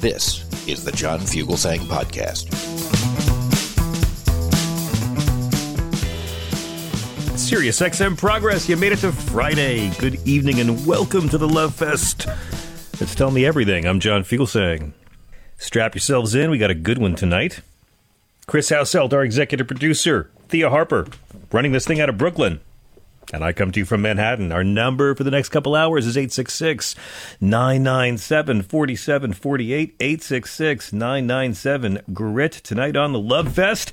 This is the John Fugelsang Podcast. Sirius XM Progress, you made it to Friday. Good evening and welcome to the Love Fest. It's Tell Me Everything. I'm John Fugelsang. Strap yourselves in. We got a good one tonight. Chris Houselt, our executive producer. Thea Harper, running this thing out of Brooklyn. And I come to you from Manhattan. Our number for the next couple hours is 866-997-4748, 866-997-GRIT. Tonight on the Love Fest,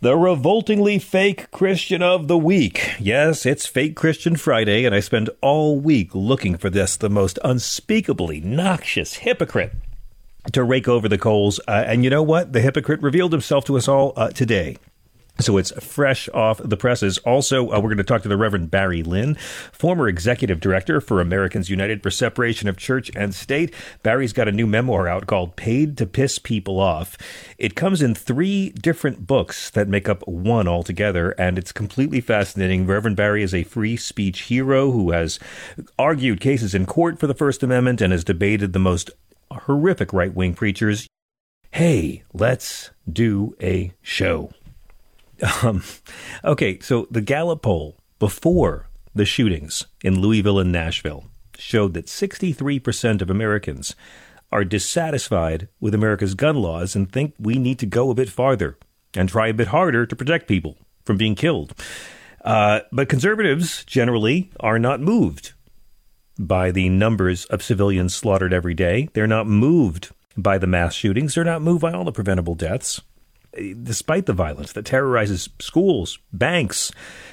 the revoltingly fake Christian of the week. Yes, it's Fake Christian Friday, and I spend all week looking for this, the most unspeakably noxious hypocrite to rake over the coals. And you know what? The hypocrite revealed himself to us all today. So it's fresh off the presses. Also, we're going to talk to the Reverend Barry Lynn, former executive director for Americans United for Separation of Church and State. Barry's got a new memoir out called Paid to Piss People Off. It comes in 3 different books that make up one altogether, and it's completely fascinating. Reverend Barry is a free speech hero who has argued cases in court for the First Amendment and has debated the most horrific right-wing preachers. Hey, let's do a show. Okay, so the Gallup poll before the shootings in Louisville and Nashville showed that 63% of Americans are dissatisfied with America's gun laws and think we need to go a bit farther and try a bit harder to protect people from being killed. But conservatives generally are not moved by the numbers of civilians slaughtered every day. They're not moved by the mass shootings. They're not moved by all the preventable deaths. Despite the violence that terrorizes schools, banks,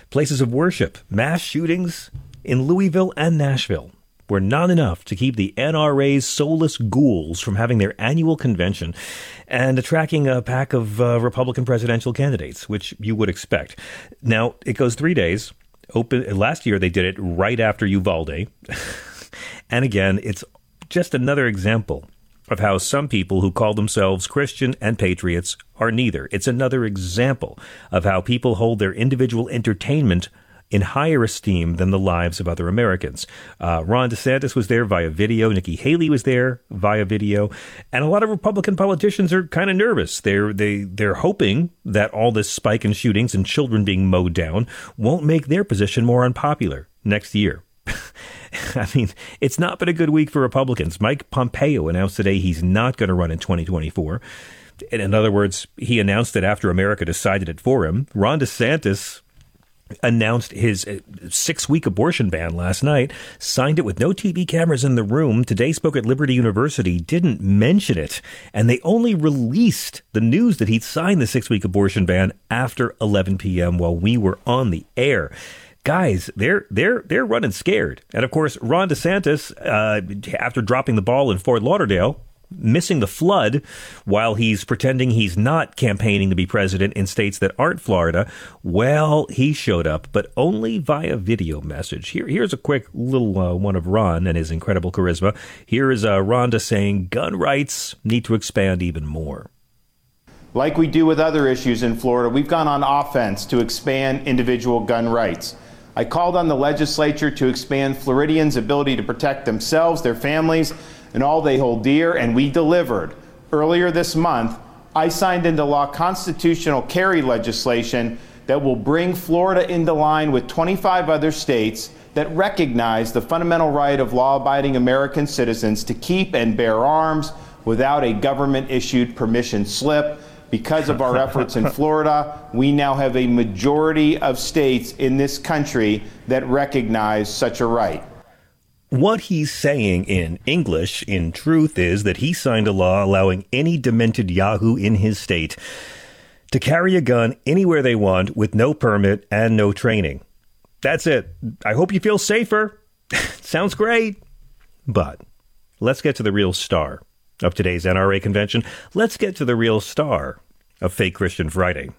places of worship, mass shootings in Louisville and Nashville were not enough to keep the NRA's soulless ghouls from having their annual convention and attracting a pack of Republican presidential candidates, which you would expect. Now, it goes 3 days. Last year, they did it right after Uvalde. And again, it's just another example of how some people who call themselves Christian and patriots are neither. It's another example of how people hold their individual entertainment in higher esteem than the lives of other Americans. Ron DeSantis was there via video. Nikki Haley was there via video. And a lot of Republican politicians are kind of nervous. They're hoping that all this spike in shootings and children being mowed down won't make their position more unpopular next year. I mean, it's not been a good week for Republicans. Mike Pompeo announced today he's not going to run in 2024. In other words, he announced that after America decided it for him. Ron DeSantis announced his 6-week abortion ban last night, signed it with no TV cameras in the room, today spoke at Liberty University, didn't mention it, and they only released the news that he'd signed the 6-week abortion ban after 11 p.m. while we were on the air. Guys, they're running scared. And of course, Ron DeSantis, after dropping the ball in Fort Lauderdale, missing the flood while he's pretending he's not campaigning to be president in states that aren't Florida. Well, he showed up, but only via video message. Here's a quick little one of Ron and his incredible charisma. Here is Rhonda saying gun rights need to expand even more. Like we do with other issues in Florida, we've gone on offense to expand individual gun rights. I called on the legislature to expand Floridians' ability to protect themselves, their families, and all they hold dear, and we delivered. Earlier this month, I signed into law constitutional carry legislation that will bring Florida into line with 25 other states that recognize the fundamental right of law-abiding American citizens to keep and bear arms without a government-issued permission slip. Because of our efforts in Florida, we now have a majority of states in this country that recognize such a right. What he's saying in English, in truth, is that he signed a law allowing any demented Yahoo in his state to carry a gun anywhere they want with no permit and no training. That's it. I hope you feel safer. Sounds great. But let's get to the real star of today's NRA convention. Let's get to the real star of Fake Christian Friday.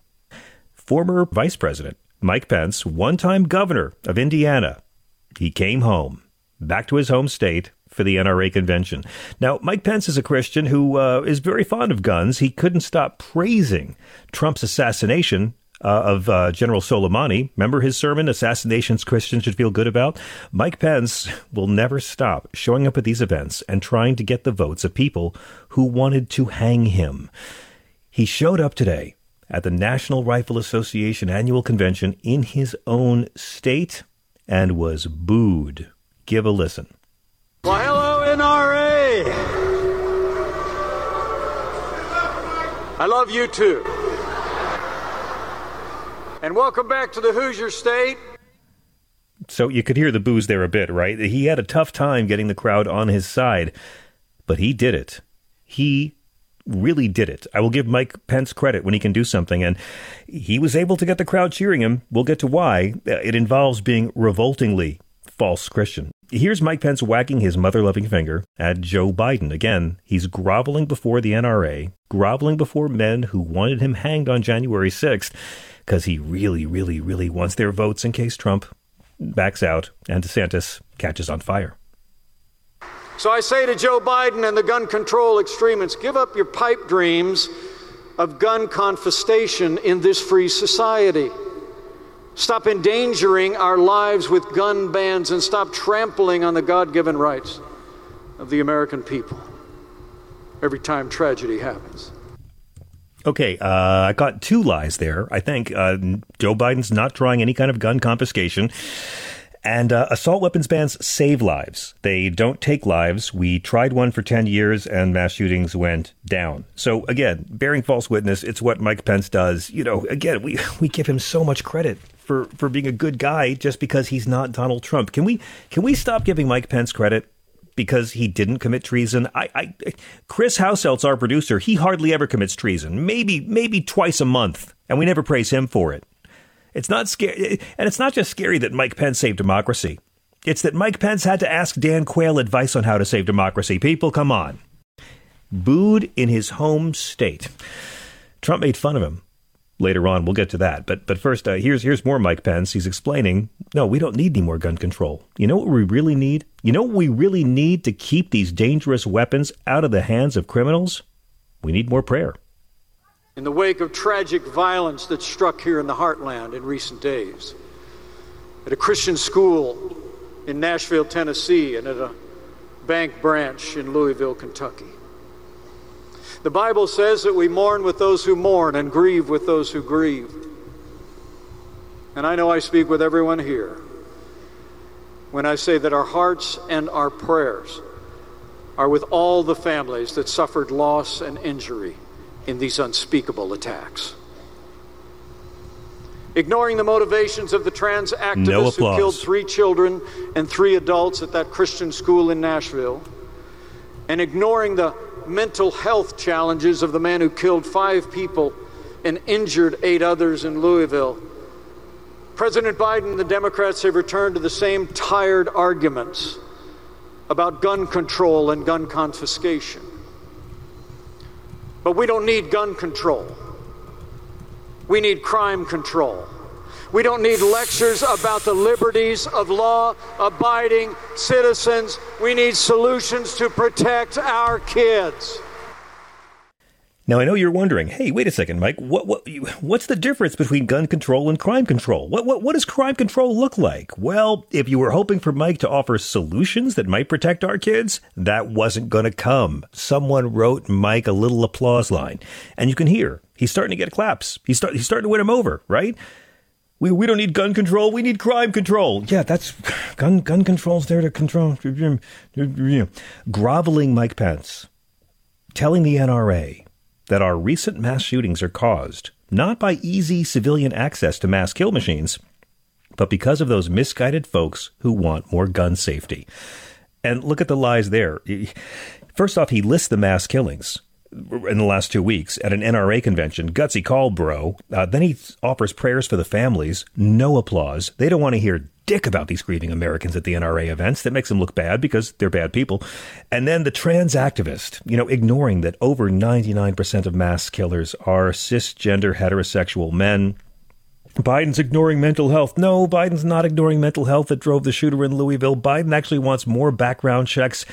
Former Vice President Mike Pence, one-time governor of Indiana, he came home, back to his home state for the NRA convention. Now, Mike Pence is a Christian who is very fond of guns. He couldn't stop praising Trump's assassination of General Soleimani. Remember his sermon, Assassinations Christians Should Feel Good About? Mike Pence will never stop showing up at these events and trying to get the votes of people who wanted to hang him. He showed up today at the National Rifle Association annual convention in his own state and was booed. Give a listen. Well, hello, NRA. I love you, too. And welcome back to the Hoosier State. So you could hear the boos there a bit, right? He had a tough time getting the crowd on his side, but he did it. He really did it. I will give Mike Pence credit when he can do something, and he was able to get the crowd cheering him. We'll get to why. It involves being revoltingly false Christian. Here's Mike Pence wagging his mother-loving finger at Joe Biden. Again, he's groveling before the NRA, groveling before men who wanted him hanged on January 6th, because he really, really, really wants their votes in case Trump backs out and DeSantis catches on fire. So I say to Joe Biden and the gun control extremists, give up your pipe dreams of gun confiscation in this free society. Stop endangering our lives with gun bans and stop trampling on the God-given rights of the American people every time tragedy happens. Okay, I got two lies there. I think Joe Biden's not trying any kind of gun confiscation. And assault weapons bans save lives. They don't take lives. We tried one for 10 years and mass shootings went down. So, again, bearing false witness, it's what Mike Pence does. You know, again, we give him so much credit for being a good guy just because he's not Donald Trump. Can we stop giving Mike Pence credit because he didn't commit treason? Chris Houselt's our producer. He hardly ever commits treason, maybe twice a month, and we never praise him for it. It's not scary. And it's not just scary that Mike Pence saved democracy. It's that Mike Pence had to ask Dan Quayle advice on how to save democracy. People, come on. Booed in his home state. Trump made fun of him. Later on, we'll get to that. But first, here's more Mike Pence. He's explaining, no, we don't need any more gun control. You know what we really need? You know what we really need to keep these dangerous weapons out of the hands of criminals? We need more prayer. In the wake of tragic violence that struck here in the heartland in recent days, at a Christian school in Nashville, Tennessee, and at a bank branch in Louisville, Kentucky. The Bible says that we mourn with those who mourn and grieve with those who grieve. And I know I speak with everyone here when I say that our hearts and our prayers are with all the families that suffered loss and injury in these unspeakable attacks. Ignoring the motivations of the trans activists who killed 3 children and 3 adults at that Christian school in Nashville, and ignoring the mental health challenges of the man who killed 5 people and injured 8 others in Louisville, President Biden and the Democrats have returned to the same tired arguments about gun control and gun confiscation. But we don't need gun control. We need crime control. We don't need lectures about the liberties of law-abiding citizens. We need solutions to protect our kids. Now, I know you're wondering, hey, wait a second, Mike, what's the difference between gun control and crime control? What does crime control look like? Well, if you were hoping for Mike to offer solutions that might protect our kids, that wasn't going to come. Someone wrote Mike a little applause line. And you can hear, he's starting to get claps. He's starting to win him over, right? We don't need gun control. We need crime control. Yeah, that's gun control's there to control. Groveling Mike Pence, telling the NRA that our recent mass shootings are caused not by easy civilian access to mass kill machines, but because of those misguided folks who want more gun safety. And look at the lies there. First off, he lists the mass killings in the last 2 weeks at an NRA convention. Gutsy call, bro. Then he offers prayers for the families. No applause. They don't want to hear dick about these grieving Americans at the NRA events. That makes them look bad because they're bad people. And then the trans activist, ignoring that over 99% of mass killers are cisgender heterosexual men. Biden's ignoring mental health. No, Biden's not ignoring mental health that drove the shooter in Louisville. Biden actually wants more background checks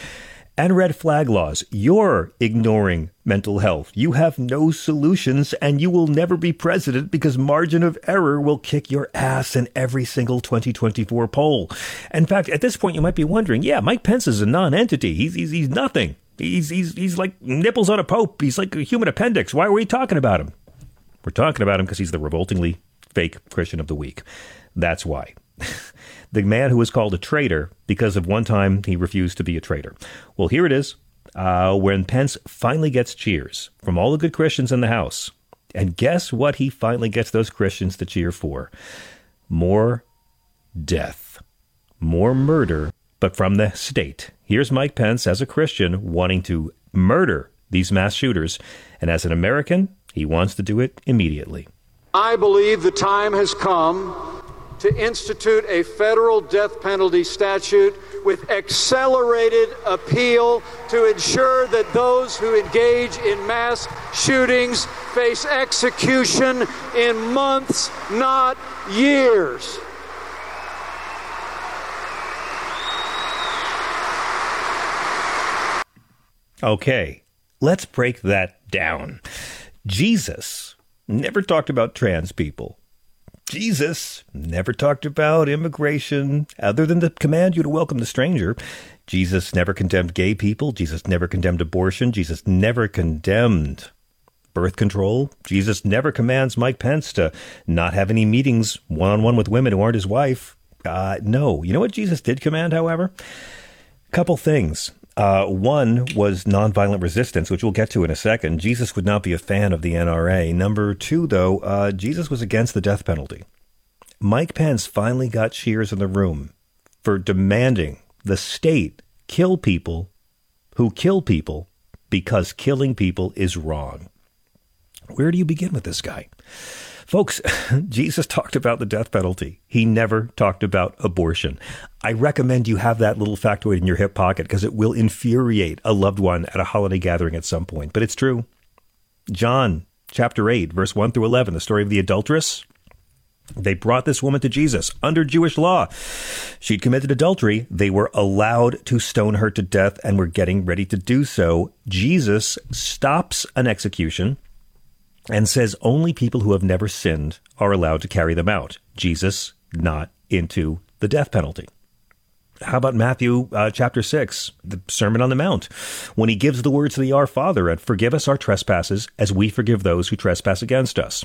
and red flag laws. You're ignoring mental health. You have no solutions, and you will never be president because margin of error will kick your ass in every single 2024 poll. In fact, at this point, you might be wondering, yeah, Mike Pence is a non-entity. He's nothing. He's like nipples on a pope. He's like a human appendix. Why are we talking about him? We're talking about him because he's the revoltingly fake Christian of the week. That's why. The man who was called a traitor because of one time he refused to be a traitor. Well, here it is, when Pence finally gets cheers from all the good Christians in the House. And guess what he finally gets those Christians to cheer for? More death, more murder, but from the state. Here's Mike Pence as a Christian wanting to murder these mass shooters. And as an American, he wants to do it immediately. I believe the time has come to institute a federal death penalty statute with accelerated appeal to ensure that those who engage in mass shootings face execution in months, not years. Okay, let's break that down. Jesus never talked about trans people. Jesus never talked about immigration other than to command you to welcome the stranger. Jesus never condemned gay people. Jesus never condemned abortion. Jesus never condemned birth control. Jesus never commands Mike Pence to not have any meetings one-on-one with women who aren't his wife. No. You know what Jesus did command, however? Couple things. One was nonviolent resistance, which we'll get to in a second. Jesus would not be a fan of the NRA. Number two, though, Jesus was against the death penalty. Mike Pence finally got cheers in the room for demanding the state kill people who kill people because killing people is wrong. Where do you begin with this guy? Folks, Jesus talked about the death penalty. He never talked about abortion. I recommend you have that little factoid in your hip pocket because it will infuriate a loved one at a holiday gathering at some point. But it's true. John chapter 8, verse 1 through 11, the story of the adulteress. They brought this woman to Jesus under Jewish law. She'd committed adultery. They were allowed to stone her to death and were getting ready to do so. Jesus stops an execution and says only people who have never sinned are allowed to carry them out. Jesus, not into the death penalty. How about Matthew chapter 6, the Sermon on the Mount, when he gives the words to the Our Father and forgive us our trespasses as we forgive those who trespass against us.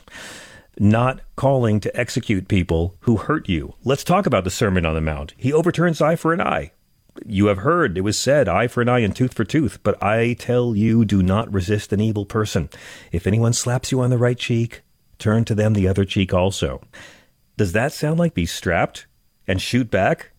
Not calling to execute people who hurt you. Let's talk about the Sermon on the Mount. He overturns eye for an eye. You have heard it was said, eye for an eye and tooth for tooth. But I tell you, do not resist an evil person. If anyone slaps you on the right cheek, turn to them the other cheek also. Does that sound like be strapped and shoot back?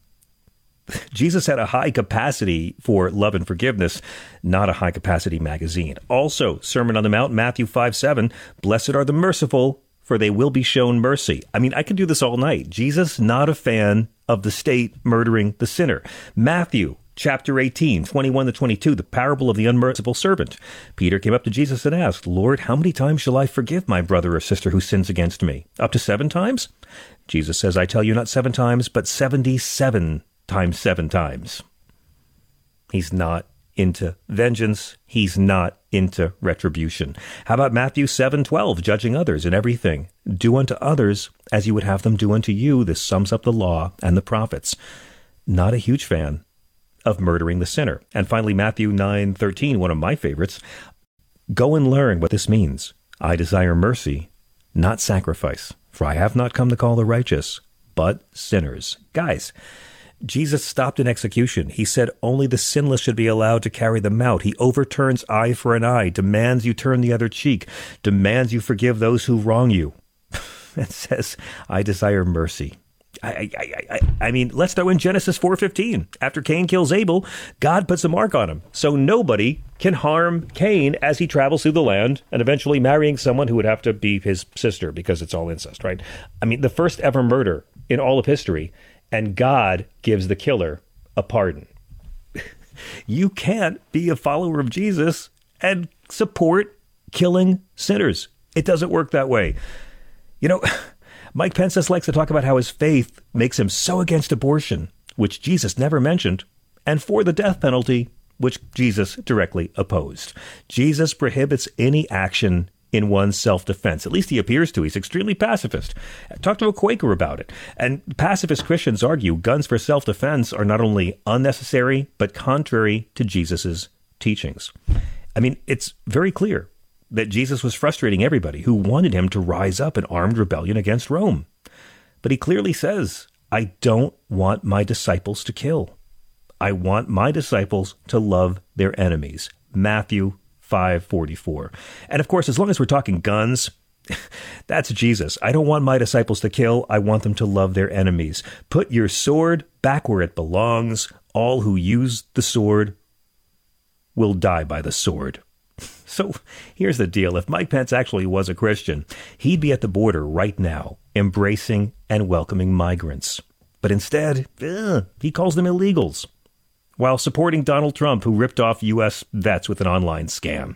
Jesus had a high capacity for love and forgiveness, not a high capacity magazine. Also, Sermon on the Mount, Matthew 5:7, blessed are the merciful, for they will be shown mercy. I mean, I could do this all night. Jesus, not a fan of the state murdering the sinner. Matthew chapter 18, 21 to 22, the parable of the unmerciful servant. Peter came up to Jesus and asked, Lord, how many times shall I forgive my brother or sister who sins against me? Up to 7 times? Jesus says, I tell you, not 7 times, but 77 times 7 times. He's not into vengeance. He's not into retribution. How about Matthew 7:12, judging others in everything? Do unto others as you would have them do unto you. This sums up the law and the prophets. Not a huge fan of murdering the sinner. And finally, Matthew 9:13, one of my favorites. Go and learn what this means. I desire mercy, not sacrifice. For I have not come to call the righteous, but sinners. Guys, Jesus stopped an execution. He said only the sinless should be allowed to carry them out. He overturns eye for an eye, demands you turn the other cheek, demands you forgive those who wrong you. And says, I desire mercy. I mean, let's throw in Genesis 4:15. After Cain kills Abel, God puts a mark on him. So nobody can harm Cain as he travels through the land and eventually marrying someone who would have to be his sister because it's all incest, right? I mean, the first ever murder in all of history, and God gives the killer a pardon. You can't be a follower of Jesus and support killing sinners. It doesn't work that way. You know, Mike Pence likes to talk about how his faith makes him so against abortion, which Jesus never mentioned, and for the death penalty, which Jesus directly opposed. Jesus prohibits any action in one's self-defense. At least he appears to. He's extremely pacifist. Talk to a Quaker about it. And pacifist Christians argue guns for self-defense are not only unnecessary, but contrary to Jesus's teachings. I mean, it's very clear that Jesus was frustrating everybody who wanted him to rise up in armed rebellion against Rome. But he clearly says, I don't want my disciples to kill. I want my disciples to love their enemies. Matthew 5:44. And of course, as long as we're talking guns, that's Jesus. I don't want my disciples to kill. I want them to love their enemies. Put your sword back where it belongs. All who use the sword will die by the sword. So here's the deal. If Mike Pence actually was a Christian, he'd be at the border right now, embracing and welcoming migrants. But instead, he calls them illegals, while supporting Donald Trump, who ripped off U.S. vets with an online scam.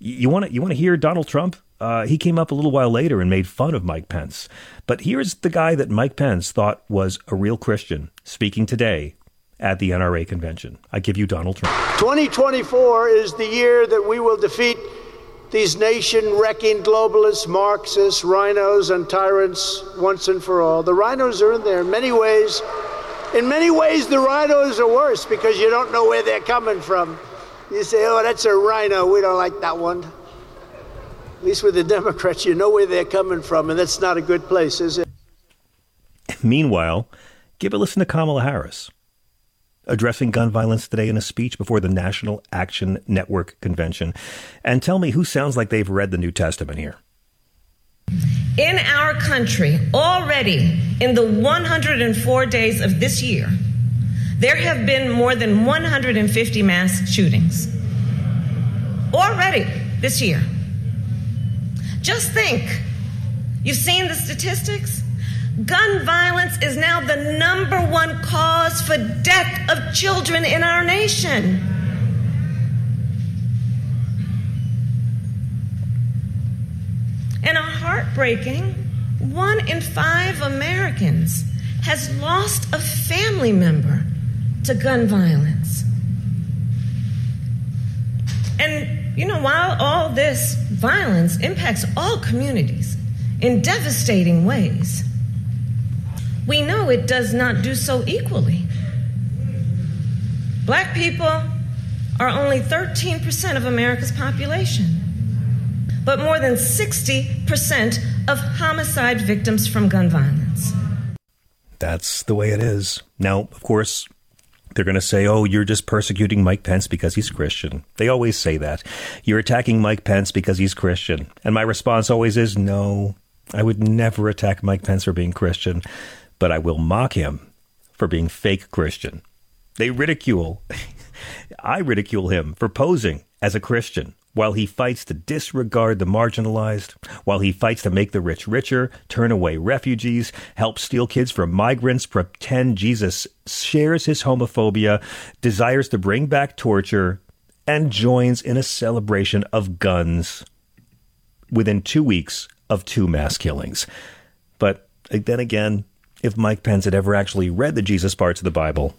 You want to hear Donald Trump? He came up a little while later and made fun of Mike Pence. But here's the guy that Mike Pence thought was a real Christian speaking today at the NRA convention. I give you Donald Trump. 2024 is the year that we will defeat these nation-wrecking globalists, Marxists, rhinos, and tyrants once and for all. The rhinos are in there in many ways. In many ways, the rhinos are worse because you don't know where they're coming from. You say, oh, that's a rhino. We don't like that one. At least with the Democrats, you know where they're coming from, and that's not a good place, is it? Meanwhile, give a listen to Kamala Harris addressing gun violence today in a speech before the National Action Network convention. And tell me who sounds like they've read the New Testament here. In our country, already in the 104 days of this year, there have been more than 150 mass shootings. Already this year. Just think, you've seen the statistics? Gun violence is now the number one cause for death of children in our nation. And a heartbreaking 1 in 5 Americans has lost a family member to gun violence. And, you know, while all this violence impacts all communities in devastating ways, we know it does not do so equally. Black people are only 13% of America's population, but more than 60% of homicide victims from gun violence. That's the way it is. Now, of course, they're going to say, oh, you're just persecuting Mike Pence because he's Christian. They always say that. You're attacking Mike Pence because he's Christian. And my response always is, no, I would never attack Mike Pence for being Christian. But I will mock him for being fake Christian. I ridicule him for posing as a Christian while he fights to disregard the marginalized, while he fights to make the rich richer, turn away refugees, help steal kids from migrants, pretend Jesus shares his homophobia, desires to bring back torture, and joins in a celebration of guns within 2 weeks of 2 mass killings. But then again, if Mike Pence had ever actually read the Jesus parts of the Bible,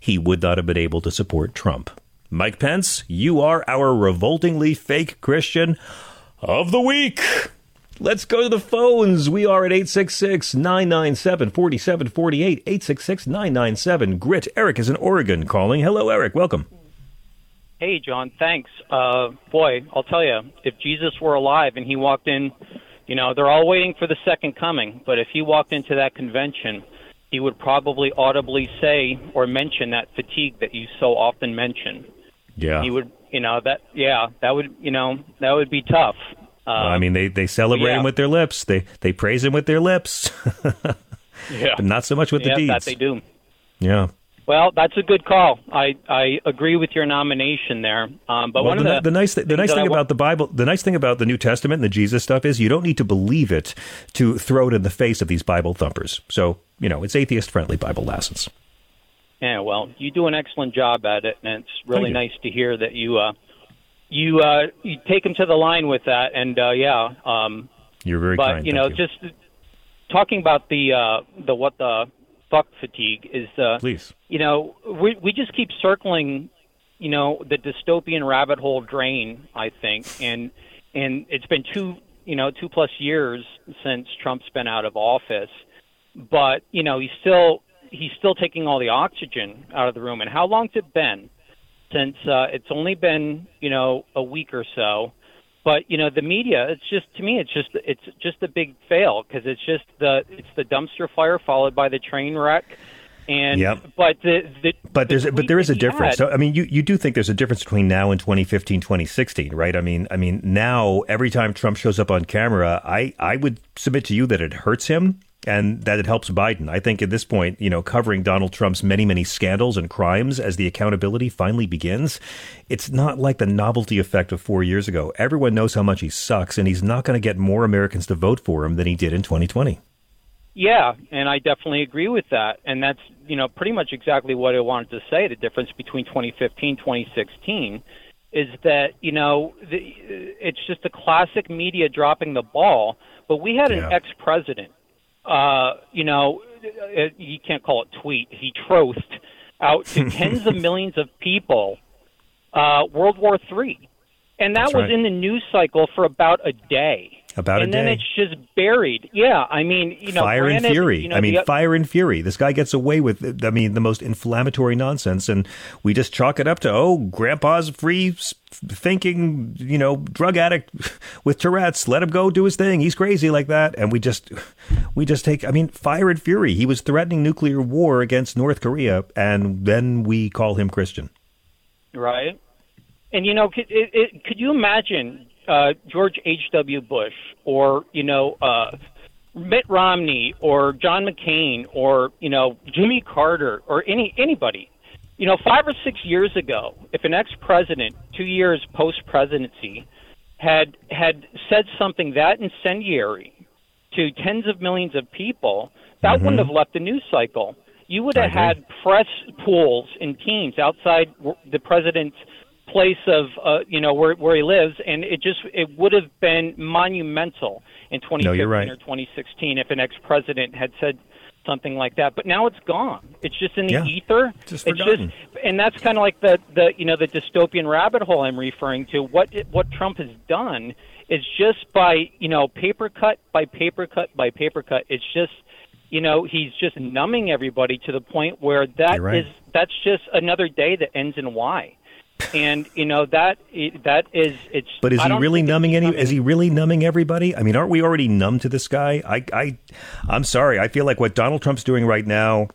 he would not have been able to support Trump. Mike Pence, you are our revoltingly fake Christian of the week. Let's go to the phones. We are at 866-997-4748, 866-997-GRIT. Eric is in Oregon calling. Hello, Eric. Welcome. Hey, John. Thanks. Boy, I'll tell you, if Jesus were alive and he walked in, you know, they're all waiting for the second coming. But if he walked into that convention, he would probably audibly say or mention that fatigue that you so often mention. Yeah. He would, you know, that, yeah, that would, you know, that would be tough. I mean, they celebrate him with their lips. They praise him with their lips. Yeah. But not so much with the deeds. Yeah, that they do. Yeah. Well, that's a good call. I agree with your nomination there. But well, one of the nice thing about the Bible, the nice thing about the New Testament and the Jesus stuff is you don't need to believe it to throw it in the face of these Bible thumpers. So, you know, it's atheist-friendly Bible lessons. Yeah, well, you do an excellent job at it, and it's really nice to hear that you you take them to the line with that, and you're very kind. But you know, just talking about the what the fuck fatigue is. Please, you know, we just keep circling, you know, the dystopian rabbit hole drain, I think, and it's been two plus years since Trump's been out of office, but you know he's still taking all the oxygen out of the room. And how long's it been? Since it's only been, you know, a week or so, but you know the media. It's just to me, it's just a big fail because it's the dumpster fire followed by the train wreck. And but there is a difference. So, I mean, you do think there's a difference between now and 2015, 2016, right? I mean, now every time Trump shows up on camera, I would submit to you that it hurts him. And that it helps Biden. I think at this point, you know, covering Donald Trump's many, many scandals and crimes as the accountability finally begins, it's not like the novelty effect of 4 years ago. Everyone knows how much he sucks, and he's not going to get more Americans to vote for him than he did in 2020. Yeah, and I definitely agree with that. And that's, you know, pretty much exactly what I wanted to say. The difference between 2015, 2016 is that, you know, it's just a classic media dropping the ball. But we had an ex-president. You know, you can't call it tweet. He trothed out to tens of millions of people World War III. And that was in the news cycle for about a day. And then it's just buried. Yeah, I mean, you know. Fire and fury. You know, fire and fury. This guy gets away with, I mean, the most inflammatory nonsense. And we just chalk it up to, oh, grandpa's free thinking, you know, drug addict with Tourette's. Let him go do his thing. He's crazy like that. And we just take, I mean, fire and fury. He was threatening nuclear war against North Korea. And then we call him Christian. Right. And, you know, could you imagine George H.W. Bush or, you know, Mitt Romney or John McCain or, you know, Jimmy Carter or anybody, you know, 5 or 6 years ago, if an ex-president 2 years post-presidency had said something that incendiary to tens of millions of people, that wouldn't have left the news cycle. You would have had press pools and teams outside the president's place of, you know, where he lives, and it would have been monumental in 2015 or 2016 if an ex-president had said something like that. But now it's gone. It's just in the ether. And that's kind of like the you know, the dystopian rabbit hole I'm referring to. What Trump has done is just by, you know, paper cut by paper cut by paper cut. It's just, you know, he's just numbing everybody to the point where that's just another day that ends in Y. And you know that is. But is he really numbing any? Is he really numbing everybody? I mean, aren't we already numb to this guy? I'm sorry. I feel like what Donald Trump's doing right now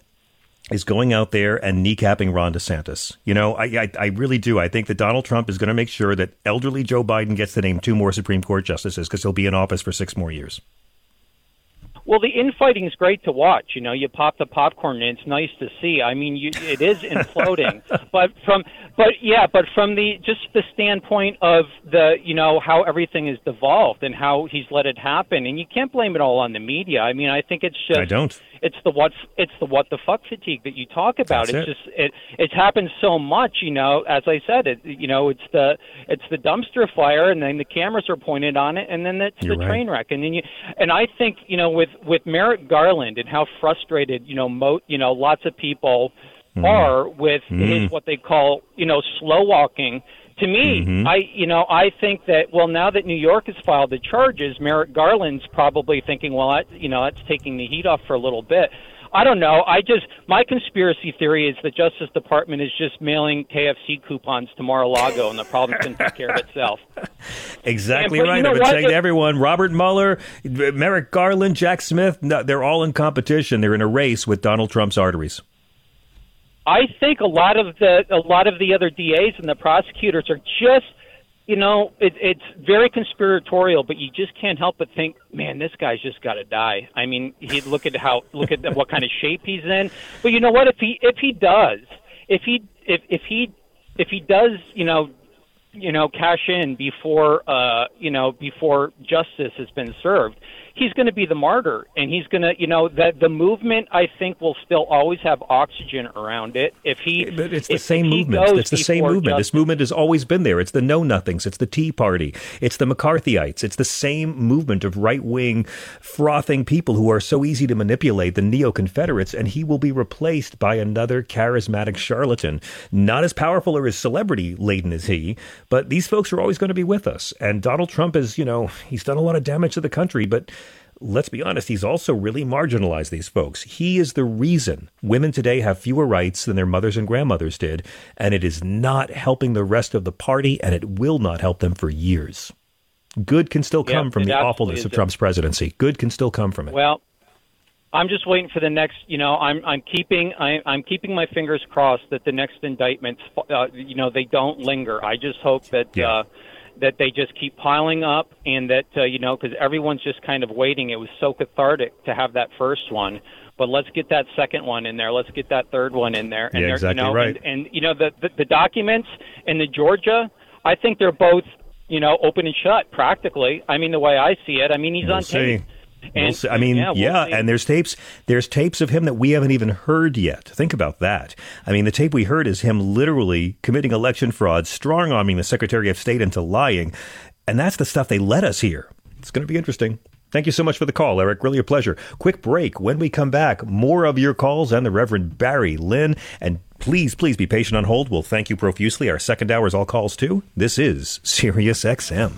is going out there and kneecapping Ron DeSantis. You know, I really do. I think that Donald Trump is going to make sure that elderly Joe Biden gets to name 2 more Supreme Court justices because he'll be in office for 6 more years. Well, the infighting is great to watch. You know, you pop the popcorn, and it's nice to see. I mean, it is imploding, but from the standpoint of the, you know, how everything is devolved and how he's let it happen, and you can't blame it all on the media. I mean, I think it's just it's the what the fuck fatigue that you talk about. It's happened so much. You know, as I said, it's the dumpster fire, and then the cameras are pointed on it, and then it's train wreck, and then I think, you know, with Merrick Garland and how frustrated, you know, lots of people far with his, what they call, slow walking. To me, I think that, well, now that New York has filed the charges, Merrick Garland's probably thinking, well, that's taking the heat off for a little bit. I don't know. My conspiracy theory is the Justice Department is just mailing KFC coupons to Mar-a-Lago, and the problem's going to take care of itself. Exactly right. I've been saying to everyone, Robert Mueller, Merrick Garland, Jack Smith, no, they're all in competition. They're in a race with Donald Trump's arteries. I think a lot of the other DAs and the prosecutors are just, it's very conspiratorial, but you just can't help but think, man, this guy's just got to die. I mean, look at what kind of shape he's in. But you know what? If he does, cash in before justice has been served, he's going to be the martyr, and he's going to, that the movement, I think, will still always have oxygen around it. It's the same movement. Justice. This movement has always been there. It's the Know Nothings. It's the Tea Party. It's the McCarthyites. It's the same movement of right wing frothing people who are so easy to manipulate, the neo Confederates. And he will be replaced by another charismatic charlatan, not as powerful or as celebrity laden as he. But these folks are always going to be with us. And Donald Trump is, he's done a lot of damage to the country, but let's be honest, he's also really marginalized these folks. He is the reason women today have fewer rights than their mothers and grandmothers did, and it is not helping the rest of the party, and it will not help them for years. Good can still come from the awfulness of Trump's presidency. Good can still come from it. Well, I'm just waiting for the next. I'm keeping my fingers crossed that the next indictments, they don't linger. I just hope that. Yeah. That they just keep piling up, and that, because everyone's just kind of waiting. It was so cathartic to have that first one, but let's get that second one in there. Let's get that third one in there. And yeah, exactly right. And the documents and the Georgia, I think they're both, open and shut practically. I mean, the way I see it, he's on tape. And there's tapes of him that we haven't even heard yet. Think about that. I mean, the tape we heard is him literally committing election fraud, strong-arming the Secretary of State into lying. And that's the stuff they let us hear. It's going to be interesting. Thank you so much for the call, Eric. Really a pleasure. Quick break. When we come back, more of your calls and the Reverend Barry Lynn. And please be patient on hold. We'll thank you profusely. Our second hour is all calls, too. This is Sirius XM.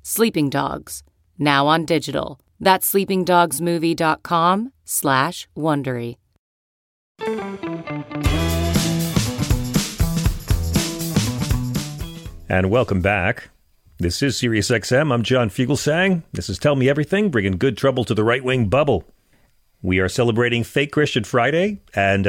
Sleeping Dogs, now on digital. That's sleepingdogsmovie.com/Wondery. And welcome back. This is Sirius XM. I'm John Fugelsang. This is Tell Me Everything, bringing good trouble to the right-wing bubble. We are celebrating Fake Christian Friday, and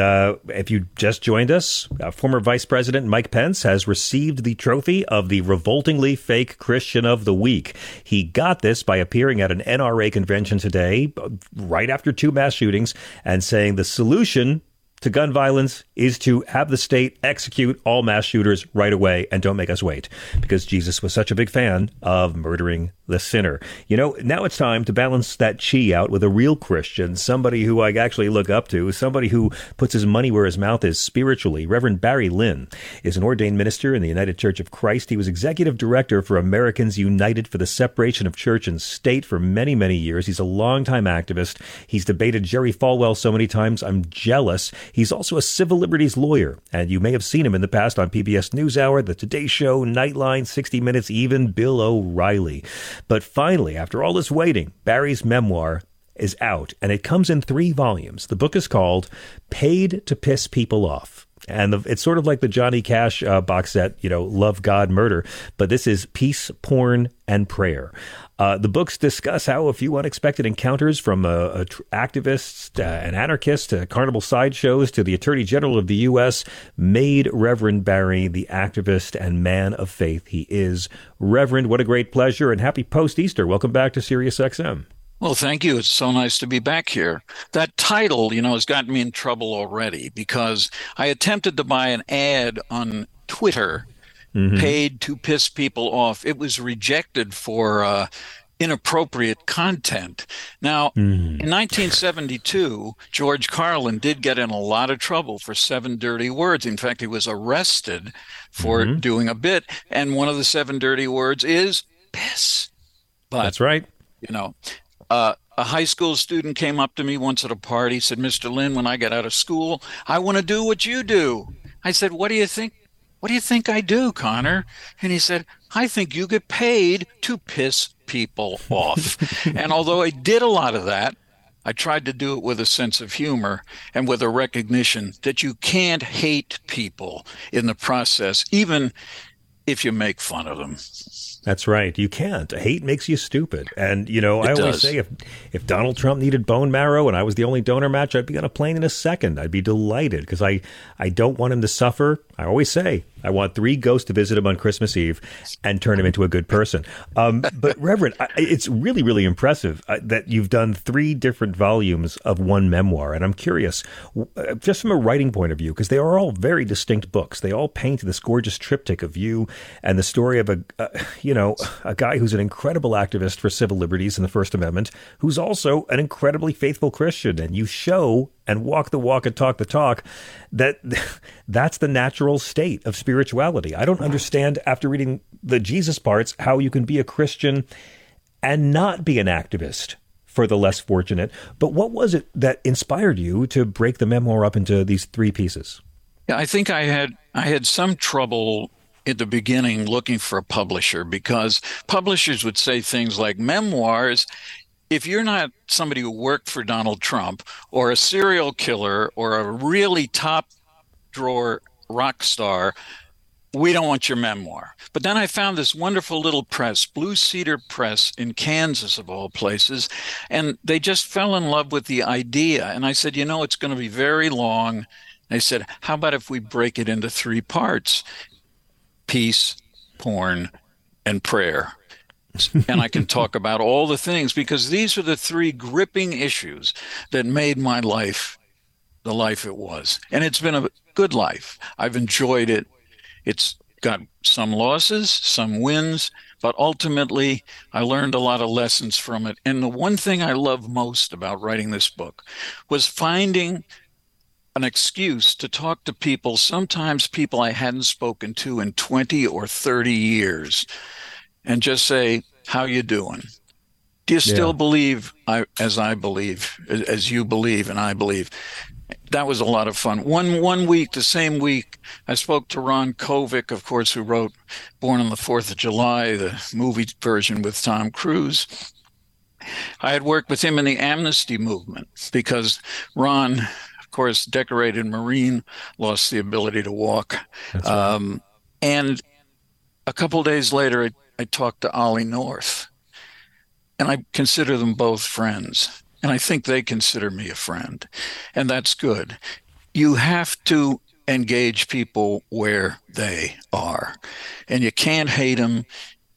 if you just joined us, former Vice President Mike Pence has received the trophy of the Revoltingly Fake Christian of the Week. He got this by appearing at an NRA convention today, right after two mass shootings, and saying the solution to gun violence is to have the state execute all mass shooters right away and don't make us wait, because Jesus was such a big fan of murdering the sinner. Now it's time to balance that chi out with a real Christian, somebody who I actually look up to, somebody who puts his money where his mouth is spiritually. Reverend Barry Lynn is an ordained minister in the United Church of Christ. He was executive director for Americans United for the Separation of Church and State for many, many years. He's a longtime activist. He's debated Jerry Falwell so many times, I'm jealous. He's also a civil liberties lawyer, and you may have seen him in the past on PBS NewsHour, The Today Show, Nightline, 60 Minutes, even Bill O'Reilly. But finally, after all this waiting, Barry's memoir, is out, and it comes in 3 volumes. The book is called Paid to Piss People Off. And it's sort of like the Johnny Cash box set, you know, Love, God, Murder. But this is peace, porn, and prayer. The books discuss how a few unexpected encounters from activists and anarchists to carnival sideshows to the Attorney General of the U.S. made Reverend Barry the activist and man of faith he is. Reverend, what a great pleasure, and happy post-Easter. Welcome back to Sirius XM. Well, thank you. It's so nice to be back here. That title, you know, has gotten me in trouble already because I attempted to buy an ad on Twitter, Paid to Piss People Off. It was rejected for inappropriate content. Now, in 1972, George Carlin did get in a lot of trouble for 7 dirty words. In fact, he was arrested for doing a bit. And one of the 7 dirty words is piss. But, that's right. You know. A high school student came up to me once at a party, said, Mr. Lynn, when I get out of school, I want to do what you do. I said, what do you think? What do you think I do, Connor? And he said, I think you get paid to piss people off. And although I did a lot of that, I tried to do it with a sense of humor and with a recognition that you can't hate people in the process, even if you make fun of them. That's right. You can't. Hate makes you stupid. And, you know, I always say if Donald Trump needed bone marrow and I was the only donor match, I'd be on a plane in a second. I'd be delighted because I don't want him to suffer. I always say I want 3 ghosts to visit him on Christmas Eve and turn him into a good person. But, Reverend, it's really, really impressive that you've done 3 different volumes of one memoir. And I'm curious, just from a writing point of view, because they are all very distinct books. They all paint this gorgeous triptych of you and the story of a guy who's an incredible activist for civil liberties and the First Amendment, who's also an incredibly faithful Christian. And you show and walk the walk and talk the talk that that's the natural state of spirituality. I don't understand, after reading the Jesus parts, how you can be a Christian and not be an activist for the less fortunate. But what was it that inspired you to break the memoir up into these 3 pieces? Yeah, I think I had some trouble at the beginning looking for a publisher because publishers would say things like memoirs. If you're not somebody who worked for Donald Trump or a serial killer or a really top drawer rock star, we don't want your memoir. But then I found this wonderful little press, Blue Cedar Press in Kansas, of all places, and they just fell in love with the idea. And I said, you know, it's going to be very long. They said, how about if we break it into 3 parts? Peace, porn, and prayer. And I can talk about all the things because these are the 3 gripping issues that made my life the life it was. And it's been a good life. I've enjoyed it. It's got some losses, some wins, but ultimately I learned a lot of lessons from it. And the one thing I love most about writing this book was finding an excuse to talk to people, sometimes people I hadn't spoken to in 20 or 30 years, and just say, how you doing? Do you still believe as you believe and I believe? That was a lot of fun. One week, the same week, I spoke to Ron Kovic, of course, who wrote Born on the 4th of July, the movie version with Tom Cruise. I had worked with him in the Amnesty movement because Ron, of course, decorated Marine, lost the ability to walk. Right. And a couple of days later, I talked to Ollie North, and I consider them both friends. And I think they consider me a friend, and that's good. You have to engage people where they are, and you can't hate them.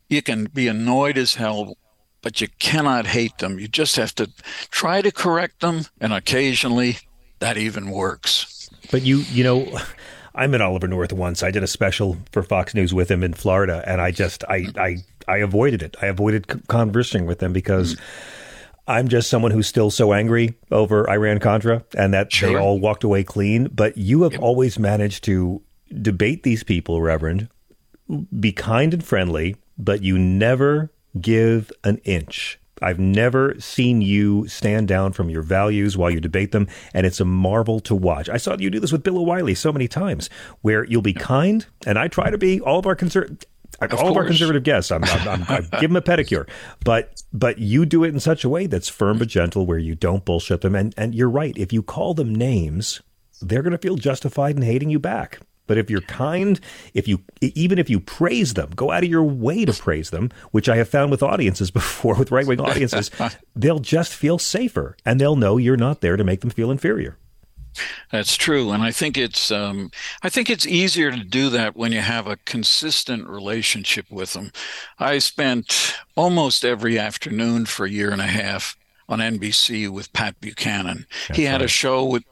You can be annoyed as hell, but you cannot hate them. You just have to try to correct them, and occasionally that even works. But you know, I met Oliver North once. I did a special for Fox News with him in Florida, and I avoided it. I avoided conversing with him because I'm just someone who's still so angry over Iran-Contra and that they all walked away clean. But you have always managed to debate these people, Reverend, be kind and friendly, but you never give an inch. I've never seen you stand down from your values while you debate them, and it's a marvel to watch. I saw you do this with Bill O'Reilly so many times, where you'll be kind, and I try to be, all of our concern. All of our conservative guests, I give them a pedicure, but you do it in such a way that's firm but gentle, where you don't bullshit them. And you're right. If you call them names, they're going to feel justified in hating you back. But if you're kind, even if you praise them, go out of your way to praise them, which I have found with audiences before, with right-wing audiences, they'll just feel safer, and they'll know you're not there to make them feel inferior. That's true, and I think it's easier to do that when you have a consistent relationship with them. I spent almost every afternoon for a year and a half on NBC with Pat Buchanan. That's he had right. a show with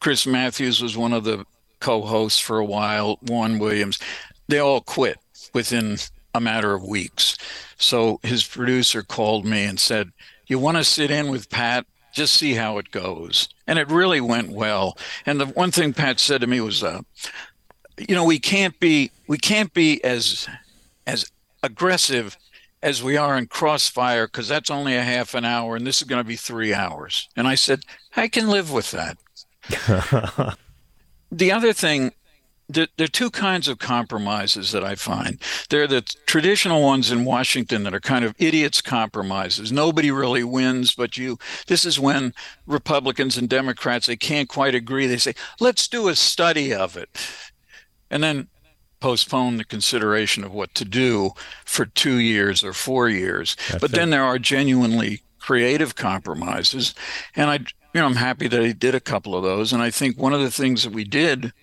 Chris Matthews was one of the co-hosts for a while, Warren Williams. They all quit within a matter of weeks. So his producer called me and said, "You want to sit in with Pat? Just see how it goes." And it really went well. And the one thing Pat said to me was, we can't be as aggressive as we are in Crossfire, because that's only a half an hour and this is going to be 3 hours. And I said, I can live with that. The other thing, there are two kinds of compromises that I find. There are the traditional ones in Washington that are kind of idiots' compromises. Nobody really wins but you. This is when Republicans and Democrats, they can't quite agree. They say, let's do a study of it, and then postpone the consideration of what to do for 2 years or 4 years. But then there are genuinely creative compromises. And I'm happy that I did a couple of those. And I think one of the things that we did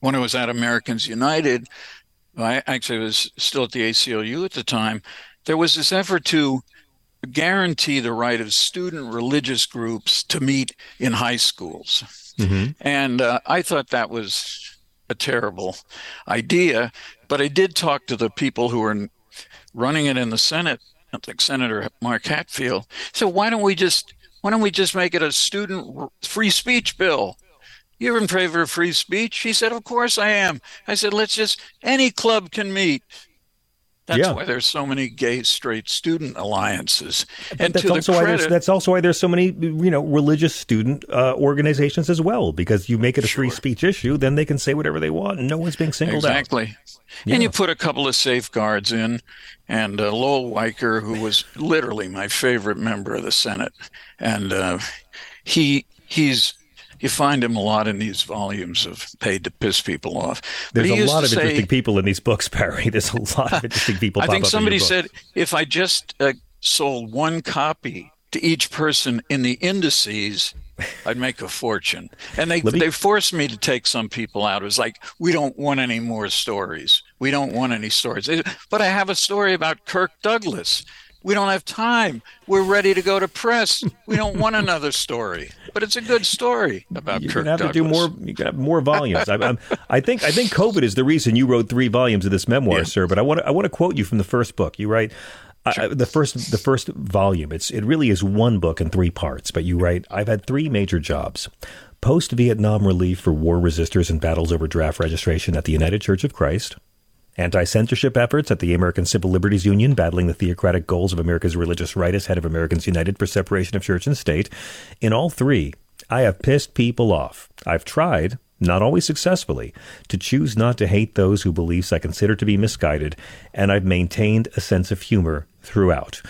when I was at Americans United, I actually was still at the ACLU at the time, there was this effort to guarantee the right of student religious groups to meet in high schools. Mm-hmm. And I thought that was a terrible idea. But I did talk to the people who were running it in the Senate, like Senator Mark Hatfield. So why don't we just make it a student free speech bill? You're in favor of free speech? He said, of course I am. I said, any club can meet. That's why there's so many gay, straight student alliances. And that's also why there's so many, religious student organizations as well, because you make it a free speech issue, then they can say whatever they want, and no one's being singled out. Exactly. Yeah. And you put a couple of safeguards in, and Lowell Weicker, who was literally my favorite member of the Senate, and he's... You find him a lot in these volumes of Paid to Piss People Off. There's a lot of interesting people in these books, Barry. There's a lot of interesting people. I think somebody said, if I just sold one copy to each person in the indices, I'd make a fortune. And they forced me to take some people out. It was like, we don't want any more stories. We don't want any stories. But I have a story about Kirk Douglas. We don't have time. We're ready to go to press. We don't want another story, but it's a good story about Kirk Douglas. You can have more volumes. I think COVID is the reason you wrote 3 volumes of this memoir, sir. But I want to quote you from the first book. You write the first volume. It really is one book in 3 parts. But you write, I've had 3 major jobs: post-Vietnam relief for war resistors and battles over draft registration at the United Church of Christ, anti-censorship efforts at the American Civil Liberties Union battling the theocratic goals of America's religious right as head of Americans United for Separation of Church and State. In all 3, I have pissed people off. I've tried, not always successfully, to choose not to hate those whose beliefs I consider to be misguided, and I've maintained a sense of humor throughout.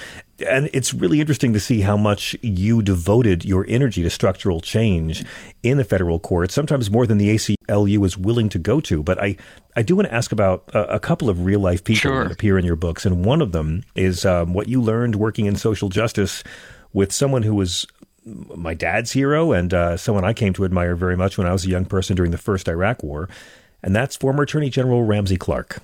And it's really interesting to see how much you devoted your energy to structural change in the federal court, sometimes more than the ACLU is willing to go to. But I do want to ask about a couple of real life people that appear in your books. And one of them is what you learned working in social justice with someone who was my dad's hero and someone I came to admire very much when I was a young person during the first Iraq War. And that's former Attorney General Ramsey Clark.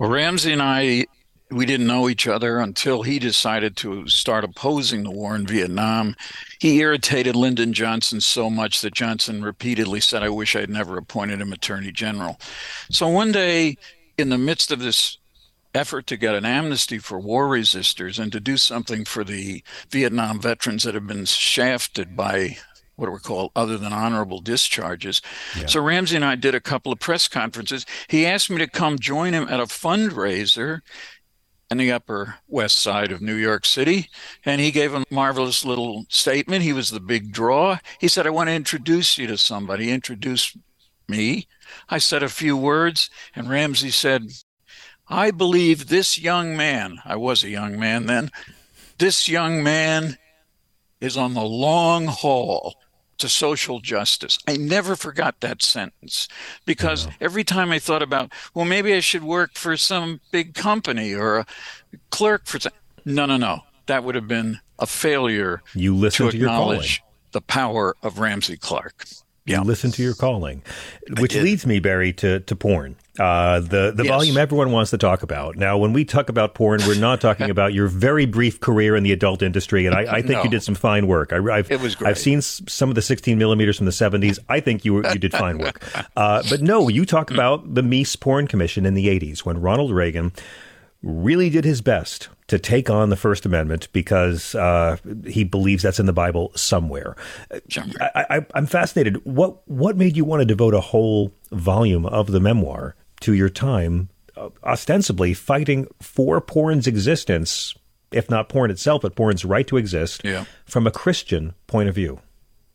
Well, Ramsey and we didn't know each other until he decided to start opposing the war in Vietnam. He irritated Lyndon Johnson so much that Johnson repeatedly said, I wish I'd never appointed him Attorney General. So one day, in the midst of this effort to get an amnesty for war resistors and to do something for the Vietnam veterans that have been shafted by what we call other than honorable discharges. Yeah. So Ramsey and I did a couple of press conferences. He asked me to come join him at a fundraiser in the Upper West Side of New York City, and he gave a marvelous little statement. He was the big draw. He said, I want to introduce you to somebody. He introduced me. I said a few words, and Ramsey said, I believe this young man, I was a young man then, this young man is on the long haul to social justice. I never forgot that sentence, because every time I thought about, well, maybe I should work for some big company or a clerk for something. No. That would have been a failure. You listen to acknowledge the power of Ramsey Clark. Yeah. You listen to your calling, which leads me, Barry, to porn. The volume everyone wants to talk about. Now, when we talk about porn, we're not talking about your very brief career in the adult industry. And I think you did some fine work. It was great. I've seen some of the 16 millimeters from the 70s. I think you did fine work. But no, you talk about the Meese Porn Commission in the 80s, when Ronald Reagan really did his best to take on the First Amendment because he believes that's in the Bible somewhere. I'm fascinated. What made you want to devote a whole volume of the memoir to your time, ostensibly fighting for porn's existence, if not porn itself, but porn's right to exist, from a Christian point of view?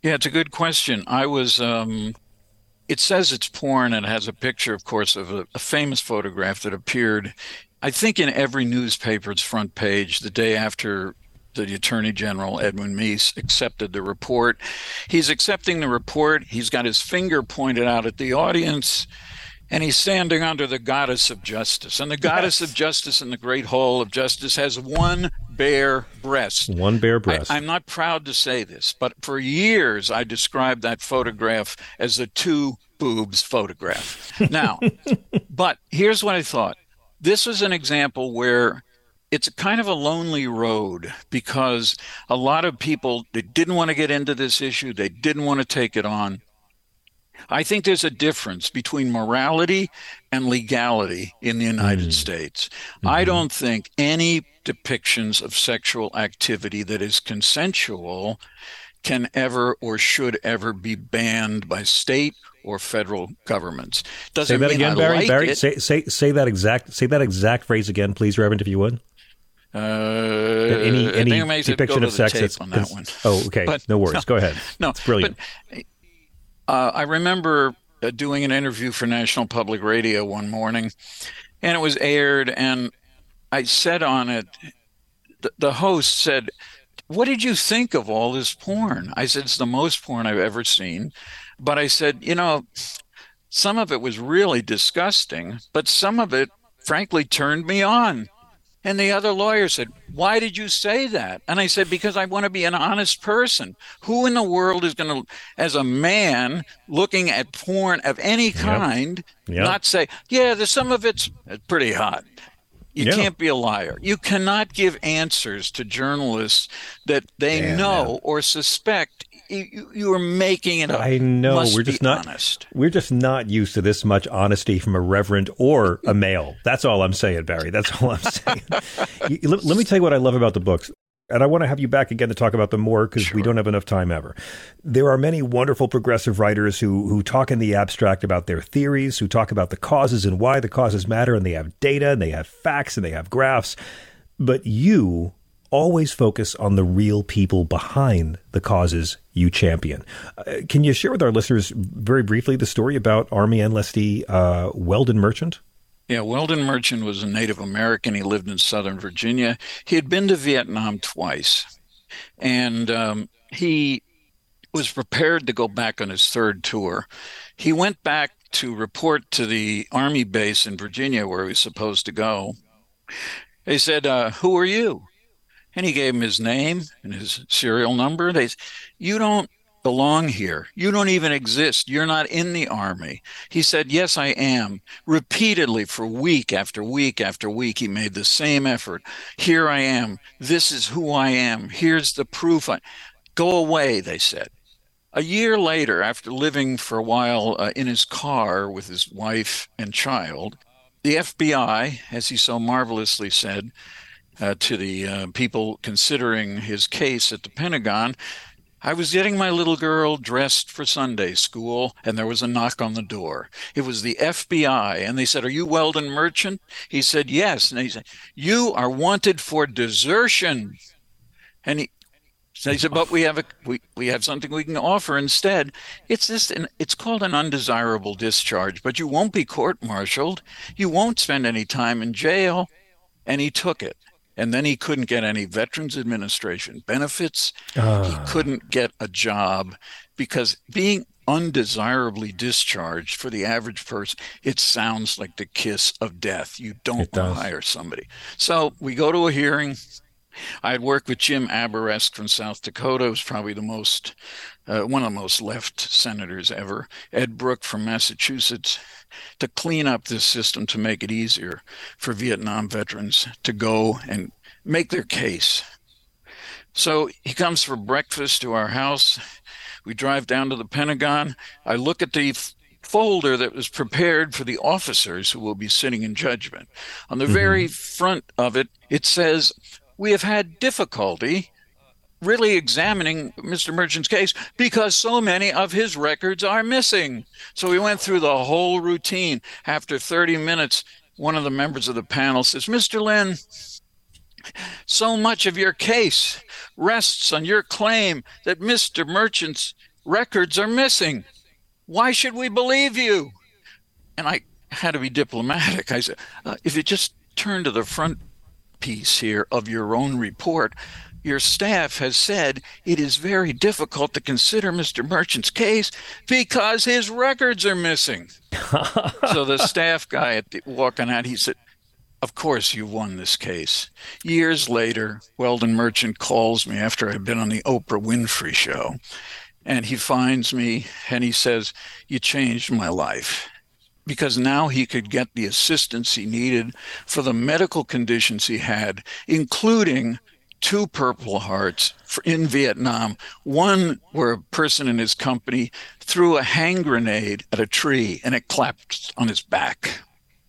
Yeah, it's a good question. I was... it says it's porn, and it has a picture, of course, of a famous photograph that appeared, I think, in every newspaper's front page the day after the Attorney General, Edwin Meese, accepted the report. He's accepting the report. He's got his finger pointed out at the audience, and he's standing under the goddess of justice. And the goddess of justice in the Great Hall of Justice has one bare breast. One bare breast. I'm not proud to say this, but for years I described that photograph as the two boobs photograph. Now, but here's what I thought. This is an example where it's kind of a lonely road, because a lot of people, they didn't want to get into this issue. They didn't want to take it on. I think there's a difference between morality and legality in the United States. Mm-hmm. I don't think any depictions of sexual activity that is consensual can ever or should ever be banned by state or federal governments. Doesn't say that mean again, Barry. Like Barry, say that exact phrase again, please, Reverend, if you would. Any depiction of sex that's on that one. Oh, okay. But, no worries. No, go ahead. No, it's brilliant. But, I remember doing an interview for National Public Radio one morning, and it was aired, and I said on it, the host said, "What did you think of all this porn?" I said, "It's the most porn I've ever seen." But I said, some of it was really disgusting, but some of it, frankly, turned me on. And the other lawyer said, "Why did you say that?" And I said, "Because I want to be an honest person. Who in the world is going to, as a man looking at porn of any kind, not say, there's some of it's pretty hot." You can't be a liar. You cannot give answers to journalists that they know or suspect. You are making it up. I know. We're just not used to this much honesty from a reverend or a male. That's all I'm saying, Barry. That's all I'm saying. Let me tell you what I love about the books. And I want to have you back again to talk about them more, because we don't have enough time ever. There are many wonderful progressive writers who talk in the abstract about their theories, who talk about the causes and why the causes matter. And they have data and they have facts and they have graphs. But you always focus on the real people behind the causes you champion. Can you share with our listeners very briefly the story about Army enlistee Weldon Merchant? Yeah, Weldon Merchant was a Native American. He lived in Southern Virginia. He had been to Vietnam twice, and he was prepared to go back on his third tour. He went back to report to the Army base in Virginia where he was supposed to go. They said, "Who are you?" And he gave him his name and his serial number. They said, "You don't belong here. You don't even exist. You're not in the Army." He said, "Yes, I am." Repeatedly, for week after week after week, he made the same effort. "Here I am. This is who I am. Here's the proof." Go away, they said. A year later, after living for a while in his car with his wife and child, the FBI, as he so marvelously said to the people considering his case at the Pentagon, "I was getting my little girl dressed for Sunday school, and there was a knock on the door. It was the FBI, and they said, 'Are you Weldon Merchant?' He said, 'Yes.' And they said, 'You are wanted for desertion.' And he, So he said, but we have something we can offer instead. It's this, and it's called an undesirable discharge, but you won't be court-martialed. You won't spend any time in jail. And he took it. And then he couldn't get any Veterans Administration benefits. He couldn't get a job because being undesirably discharged for the average person, it sounds like the kiss of death. You don't hire somebody. So we go to a hearing. I had worked with Jim Aberesk from South Dakota, who's probably the most, one of the most left senators ever, Ed Brooke from Massachusetts, to clean up this system to make it easier for Vietnam veterans to go and make their case. So he comes for breakfast to our house. We drive down to the Pentagon. I look at the folder that was prepared for the officers who will be sitting in judgment. On the very front of it, it says, we have had difficulty really examining Mr. Merchant's case because so many of his records are missing. So we went through the whole routine. After 30 minutes, one of the members of the panel says, Mr. Lynn, so much of your case rests on your claim that Mr. Merchant's records are missing. Why should we believe you? And I had to be diplomatic. I said, if you just turn to the front piece here of your own report, your staff has said it is very difficult to consider Mr. Merchant's case because his records are missing. So the staff guy walking out, he said, of course you won this case. Years later, Weldon Merchant calls me after I've been on the Oprah Winfrey show, and he finds me and he says, you changed my life. Because now he could get the assistance he needed for the medical conditions he had, including two Purple Hearts in Vietnam, one where a person in his company threw a hand grenade at a tree and it collapsed on his back.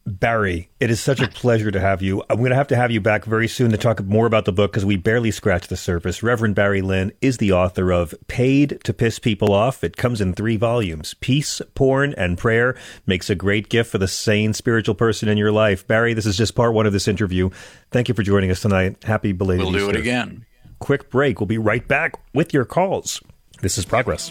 Barry, it is such a pleasure to have you. I'm going to have you back very soon to talk more about the book because we barely scratched the surface. Reverend Barry Lynn is the author of Paid to Piss People Off. It comes in 3 volumes. Peace, Porn, and Prayer makes a great gift for the sane spiritual person in your life. Barry, this is just part one of this interview. Thank you for joining us tonight. Happy belated Easter. We'll do it again. Quick break. We'll be right back with your calls. This is Progress.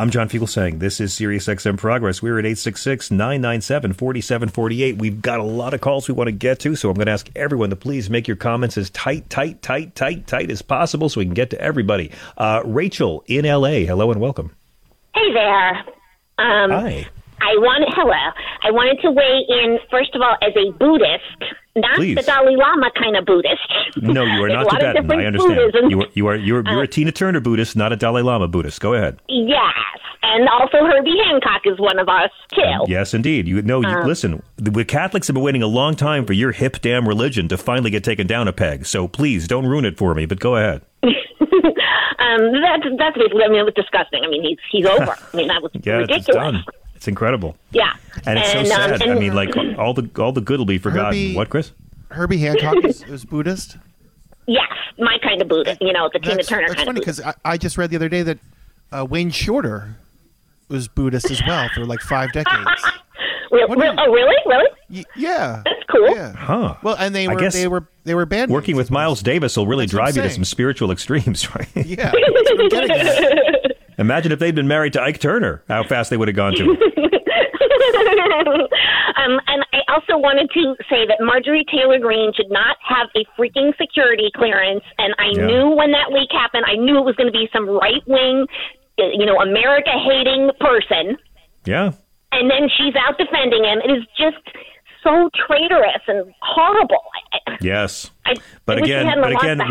I'm John Fugelsang. This is Sirius XM Progress. We're at 866-997-4748. We've got a lot of calls we want to get to, so I'm going to ask everyone to please make your comments as tight as possible so we can get to everybody. Rachel in L.A., hello and welcome. Hey there. Hi. I wanted to weigh in, first of all, as a Buddhist, not the Dalai Lama kind of Buddhist. No, you are not Tibetan. I understand. You're a Tina Turner Buddhist, not a Dalai Lama Buddhist. Go ahead. Yes. And also Herbie Hancock is one of us, too. Yes, indeed. Listen, the Catholics have been waiting a long time for your hip damn religion to finally get taken down a peg. So please don't ruin it for me, but go ahead. That's basically, it was disgusting. He's over. That was ridiculous. It's done. It's incredible. Yeah. And it's so sad. All the good will be forgotten. What, Chris? Herbie Hancock is Buddhist? Yes, my kind of Buddhist. The Tina Turner kind of Buddhist. That's funny because I just read the other day that Wayne Shorter was Buddhist as well for like 5 decades. Really? Yeah. That's cool. Yeah. Huh. Well, and they were band working with Miles Davis will really drive you to some spiritual extremes, right? Yeah. Imagine if they'd been married to Ike Turner, how fast they would have gone to him. And I also wanted to say that Marjorie Taylor Greene should not have a freaking security clearance. And I knew when that leak happened, I knew it was going to be some right-wing, you know, America-hating person. Yeah. And then she's out defending him. It is just so traitorous and horrible. Yes. But again,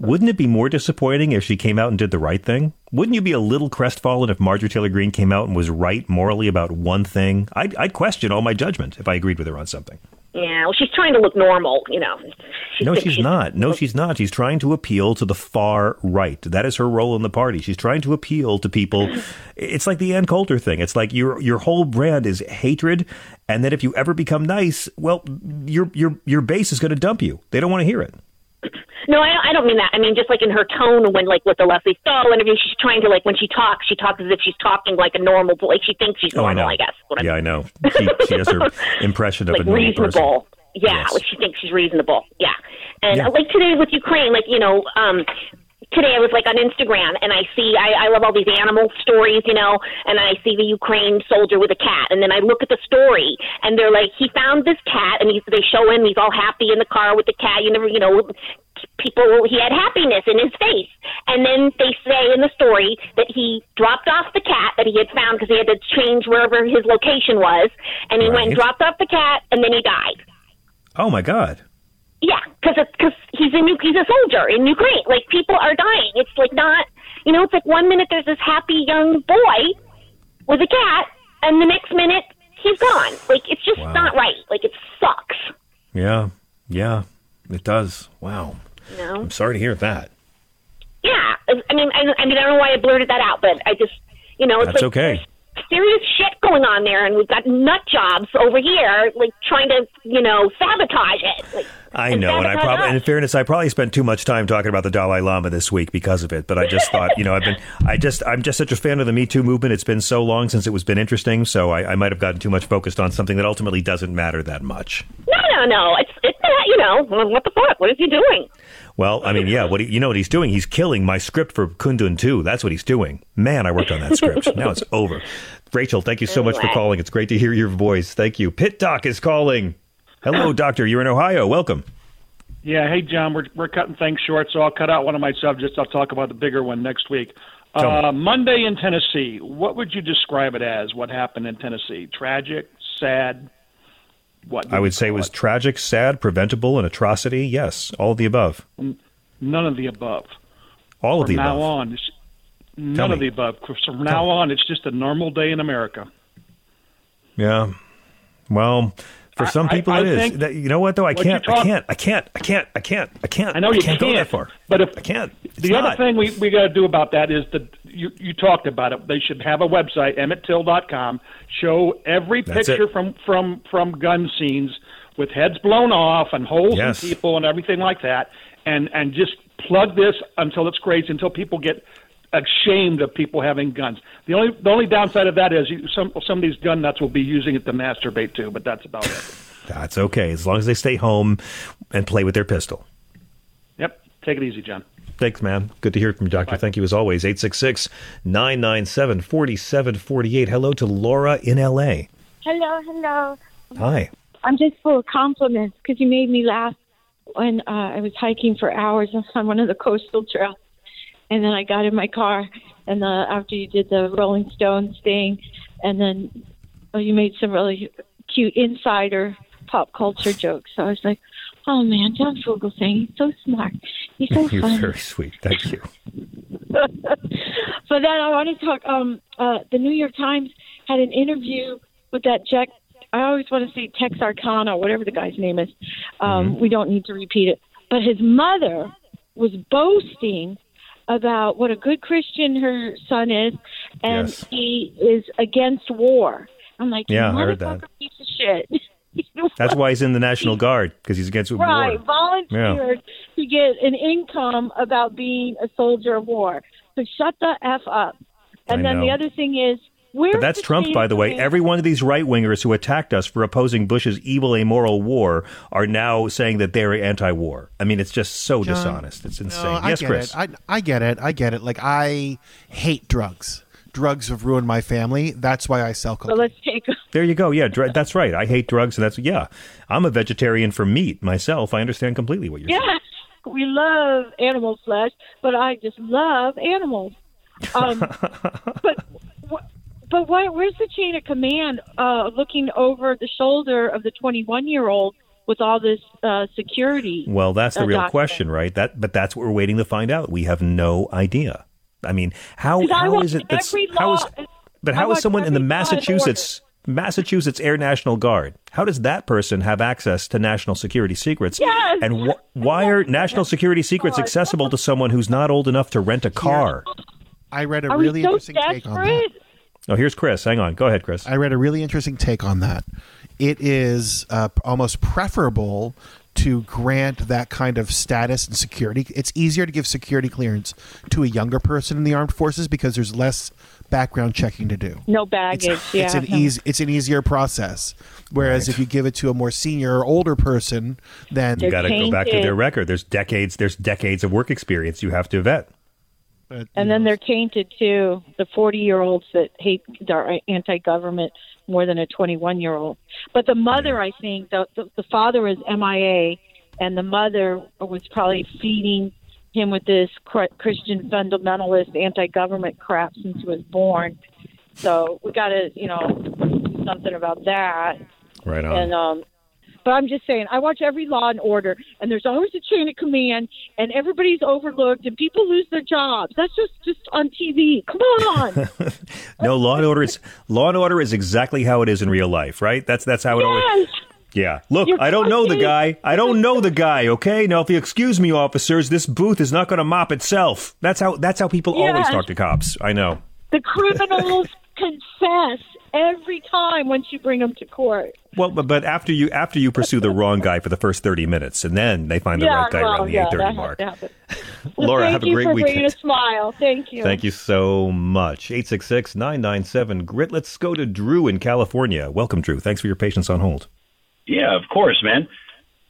wouldn't it be more disappointing if she came out and did the right thing? Wouldn't you be a little crestfallen if Marjorie Taylor Greene came out and was right morally about one thing? I'd question all my judgment if I agreed with her on something. Yeah, well, she's trying to look normal, you know. No, she's not. She's trying to appeal to the far right. That is her role in the party. She's trying to appeal to people. It's like the Ann Coulter thing. It's like your whole brand is hatred, and then if you ever become nice, well, your base is going to dump you. They don't want to hear it. No, I don't mean that. I mean, just like in her tone when, like, with the Leslie Stahl interview, she's trying to, like, when she talks as if she's talking like a normal, like, she thinks she's normal, I guess. Yeah, I know. She has her impression of like a normal reasonable person. Yeah, yes. Like she thinks she's reasonable. Yeah. And, like, today with Ukraine, like, you know, today I was, like, on Instagram, and I see, I love all these animal stories, you know, and I see the Ukraine soldier with a cat, and then I look at the story, and they're like, he found this cat, and they show him, he's all happy in the car with the cat, he had happiness in his face. And then they say in the story that he dropped off the cat that he had found because he had to change wherever his location was. And he went and dropped off the cat, and then he died. Oh, my God. Yeah, because he's a soldier in Ukraine. Like, people are dying. It's like not, you know, it's like one minute there's this happy young boy with a cat, and the next minute he's gone. Like, it's just not right. Like, it sucks. Yeah, it does. Wow. No. I'm sorry to hear that. Yeah. I mean, I don't know why I blurted that out, but I just, you know, it's that's like okay. Serious shit going on there, and we've got nut jobs over here, like, trying to, you know, sabotage it. Like, I know, and in fairness, I probably spent too much time talking about the Dalai Lama this week because of it, but I just thought, you know, I'm just such a fan of the Me Too movement. It's been so long since it was been interesting, so I might have gotten too much focused on something that ultimately doesn't matter that much. No. It's you know, what the fuck? What is he doing? Well, I mean, yeah, you know what he's doing? He's killing my script for Kundun 2. That's what he's doing. Man, I worked on that script. Now it's over. Rachel, thank you so much for calling. It's great to hear your voice. Thank you. Pit Doc is calling. Hello, Doctor. You're in Ohio. Welcome. Yeah. Hey, John. We're cutting things short, so I'll cut out one of my subjects. I'll talk about the bigger one next week. Monday in Tennessee. What would you describe it as? What happened in Tennessee? Tragic, sad. What I would say was tragic, sad, preventable, and atrocity. Yes, all of the above. None of the above. All of the above. From now on, none of the above. From now on, it's just a normal day in America. Yeah. Well, for some people it is. You know what though? I can't. I know you can't go that far. But if I can't, the other thing we got to do about that is that you talked about it. They should have a website, EmmettTill.com. Show every picture from gun scenes with heads blown off and holes in people and everything like that, and just plug this until it's crazy, until people get ashamed of people having guns. The only downside of that is some of these gun nuts will be using it to masturbate too, but that's about it. That's okay, as long as they stay home and play with their pistol. Yep. Take it easy, John. Thanks, man. Good to hear from you, Doctor. Bye. Thank you as always. 866-997-4748. Hello to Laura in L.A. Hello. Hi. I'm just full of compliments because you made me laugh when I was hiking for hours on one of the coastal trails. And then I got in my car, and after you did the Rolling Stones thing, and then you made some really cute insider pop culture jokes. So I was like, oh, man, John Fugelsang, he's so smart. He's so funny. You're very sweet. Thank you. So then I want to talk. The New York Times had an interview with that Jack. I always want to say Texarkana, whatever the guy's name is. We don't need to repeat it. But his mother was boasting about what a good Christian her son is, and he is against war. I'm like, yeah, I heard that. Piece of shit. That's why he's in the National Guard, because he's against war. Right, volunteered to get an income about being a soldier of war. So shut the F up. And I then know. The other thing is, but that's Trump, by the way. Every one of these right-wingers who attacked us for opposing Bush's evil, immoral war are now saying that they're anti-war. I mean, it's just so dishonest. It's insane. No, yes, Chris. I get it. Like, I hate drugs. drugs have ruined my family. That's why I sell cocaine. Well, let's take. There you go. Yeah, that's right. I hate drugs. And that's, yeah, I'm a vegetarian for meat myself. I understand completely what you're saying. Yeah, we love animal flesh, but I just love animals. But where's the chain of command looking over the shoulder of the 21-year-old with all this security? Well, that's the real question, right? But that's what we're waiting to find out. We have no idea. I mean, how is someone in the Massachusetts Air National Guard? How does that person have access to national security secrets? Yes. And why are national security secrets accessible to someone who's not old enough to rent a car? Yeah. I read a really interesting take on that. Oh, here's Chris. Hang on. Go ahead, Chris. I read a really interesting take on that. It is almost preferable to grant that kind of status and security. It's easier to give security clearance to a younger person in the armed forces because there's less background checking to do. No baggage. It's an easier process. Whereas if you give it to a more senior or older person, then you got to go back to their record. There's decades of work experience you have to vet. But, and then they're tainted, too, the 40-year-olds that hate their anti-government more than a 21-year-old. But the mother, I think, the father is MIA, and the mother was probably feeding him with this Christian fundamentalist anti-government crap since he was born. So we got to, do something about that. Right on. And, but I'm just saying, I watch every Law and Order, and there's always a chain of command, and everybody's overlooked, and people lose their jobs. That's just on TV. Come on. No, Law and Order is exactly how it is in real life, right? That's how it always. Yeah. Look, I don't know the guy. Okay. Now, if you excuse me, officers, this booth is not going to mop itself. That's how people always talk to cops. I know. The criminals confess every time once you bring them to court. Well, but after you pursue the wrong guy for the first 30 minutes, and then they find the right guy around the 8:30 mark. Well, Laura, have a great weekend. Thank you for bringing a smile. Thank you. Thank you so much. 866-997-GRIT. Let's go to Drew in California. Welcome, Drew. Thanks for your patience on hold. Yeah, of course, man.